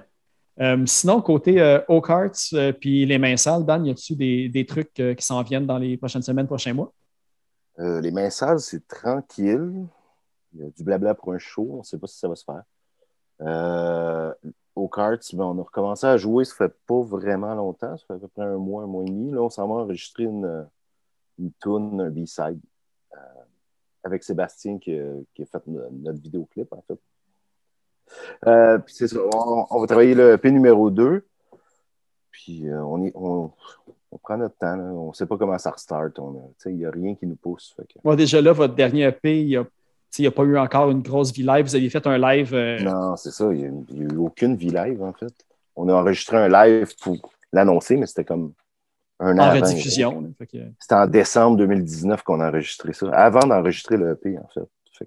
Sinon, côté Oak Hearts puis Les Mains Sales, Dan, y a-tu des trucs qui s'en viennent dans les prochaines semaines, prochains mois? Les Mains Sales, c'est tranquille. Il y a du blabla pour un show. On ne sait pas si ça va se faire. Oak Hearts, ben, on a recommencé à jouer, ça fait pas vraiment longtemps. Ça fait à peu près un mois et demi. Là, on s'en va enregistrer une toune, un B-side. Avec Sébastien qui a fait notre vidéoclip, en fait. Puis c'est ça, on va travailler le EP numéro 2. Puis on prend notre temps. Là. On ne sait pas comment ça restart. Il n'y a rien qui nous pousse. Fait que... ouais, déjà là, votre dernier EP, il n'y a pas eu encore une grosse vie live. Vous aviez fait un live... Non, c'est ça. Il n'y a eu aucune vie live, en fait. On a enregistré un live pour l'annoncer, mais c'était comme... En rediffusion. Que... C'était en décembre 2019 qu'on a enregistré ça, avant d'enregistrer le EP, en fait.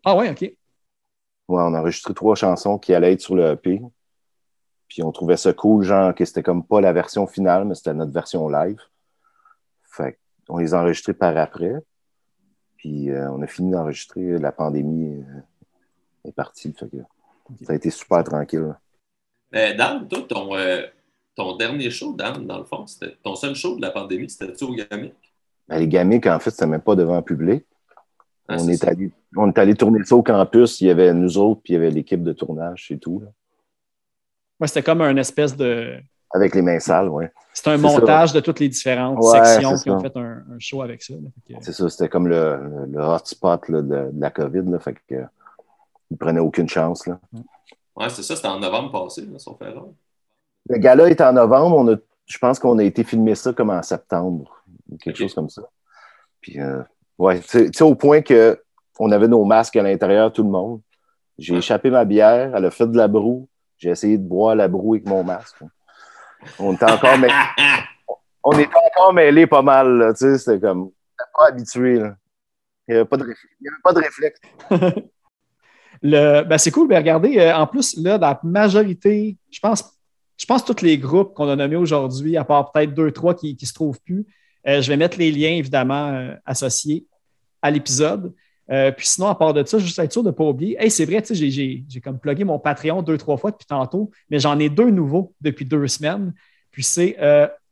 Ah ouais, OK. Ouais, on a enregistré 3 chansons qui allaient être sur le EP. Puis on trouvait ça cool, genre que c'était comme pas la version finale, mais c'était notre version live. Fait qu'on les a enregistrés par après. Puis on a fini d'enregistrer, la pandémie est partie. Fait que, okay. Ça a été super tranquille. Là. Mais Dan, toi, ton dernier show, Dan, dans le fond, c'était ton seul show de la pandémie, c'était-tu au Gamic? Ben, les Gamic, en fait, c'était même pas devant le public. Ah, on est allé tourner ça au campus, il y avait nous autres, puis il y avait l'équipe de tournage et tout. Ouais, c'était comme un espèce de... Avec les Mains Sales, oui. C'était un montage de toutes les différentes sections qui ont fait un show avec ça. Là. C'est ça, c'était comme le hotspot là, de la COVID, là, fait qu'ils ne prenaient aucune chance. Là. Ouais, c'est ça, c'était en novembre passé, là, sauf erreur. Le gala est en novembre. Je pense qu'on a été filmer ça comme en septembre, quelque chose comme ça. Puis, ouais, tu sais, au point qu'on avait nos masques à l'intérieur, tout le monde. J'ai échappé ma bière, elle a fait de la broue. J'ai essayé de boire la broue avec mon masque. On était encore mêlés pas mal, tu sais, c'était comme... On n'était pas habitués, là. Il n'y avait pas de réflexe. Ben, c'est cool, mais regardez, en plus, là, la majorité, je pense que tous les groupes qu'on a nommés aujourd'hui, à part peut-être 2-3 qui ne se trouvent plus, je vais mettre les liens, évidemment, associés à l'épisode. Puis sinon, à part de ça, juste être sûr de ne pas oublier. Hey, c'est vrai, tu sais, j'ai comme plugué mon Patreon 2-3 fois depuis tantôt, mais j'en ai 2 nouveaux depuis 2 semaines. Puis c'est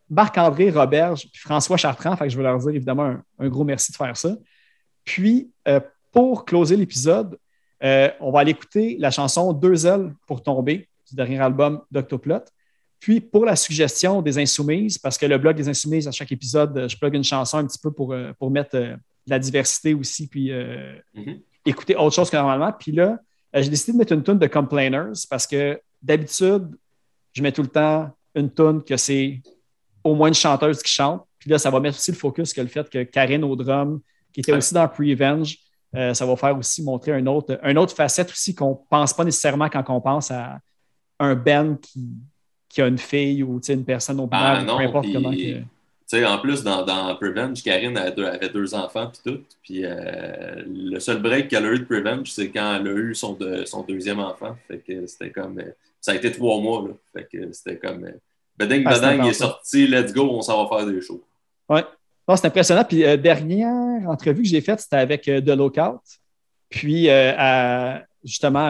Marc-André Roberge puis François Chartrand. Fait que je veux leur dire, évidemment, un gros merci de faire ça. Puis, pour closer l'épisode, on va aller écouter la chanson « Deux ailes pour tomber » du dernier album d'Octoplot. Puis, pour la suggestion des Insoumises, parce que le blog des Insoumises, à chaque épisode, je plug une chanson un petit peu pour mettre la diversité aussi, puis écouter autre chose que normalement. Puis là, j'ai décidé de mettre une toune de Complainers, parce que d'habitude, je mets tout le temps une toune que c'est au moins une chanteuse qui chante. Puis là, ça va mettre aussi le focus que le fait que Karine au drum, qui était aussi dans Pre-Revenge, ça va faire aussi montrer un autre facette aussi qu'on ne pense pas nécessairement quand on pense à un band qui a une fille ou une personne au binaire, peu importe comment. En plus, dans Prevenge, Karine avait 2 enfants puis tout. Puis le seul break qu'elle a eu de Prevenge, c'est quand elle a eu son 2e enfant. Fait que c'était comme. Ça a été 3 mois. Là. Fait que c'était comme. Beding, il est sorti, let's go, on s'en va faire des shows. Oui. C'est impressionnant. Puis dernière entrevue que j'ai faite, c'était avec The Lookout. Puis justement,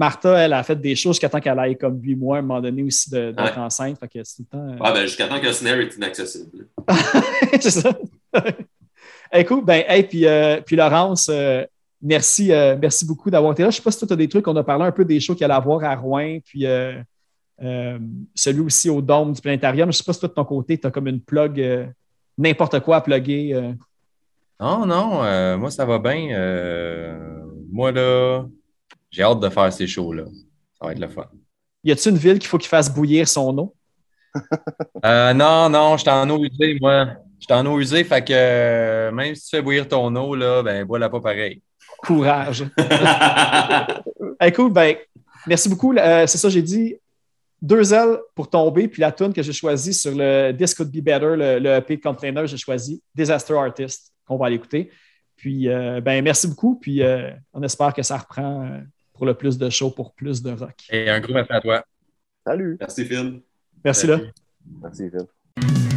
Martha, elle a fait des choses jusqu'à temps qu'elle aille comme 8 mois à un moment donné aussi d'être enceinte. Fait que c'est le temps, jusqu'à temps que Snare est inaccessible. C'est ça. Écoute, puis Laurence, merci beaucoup d'avoir été là. Je ne sais pas si toi, tu as des trucs. On a parlé un peu des shows qu'il y allait avoir à Rouen, puis celui aussi au Dôme du Planétarium. Je ne sais pas si toi, de ton côté, tu as comme une plug, n'importe quoi à plugger. Non, moi, ça va bien. Moi, là, j'ai hâte de faire ces shows-là. Ça va être le fun. Y a-t-il une ville qu'il faut qu'il fasse bouillir son eau? Non, je suis en eau usée, moi. Je suis en eau usée, fait que même si tu fais bouillir ton eau, là, ben, bois-la pas pareil. Courage! Écoute, merci beaucoup. C'est ça, j'ai dit 2 L pour tomber, puis la tune que j'ai choisie sur le This Could Be Better, le EP de Complainer, j'ai choisi Disaster Artist, qu'on va aller écouter. Puis, merci beaucoup, puis on espère que ça reprend pour le plus de show, pour plus de rock. Et un gros merci à toi. Salut! Merci, Phil. Merci. Merci, Phil.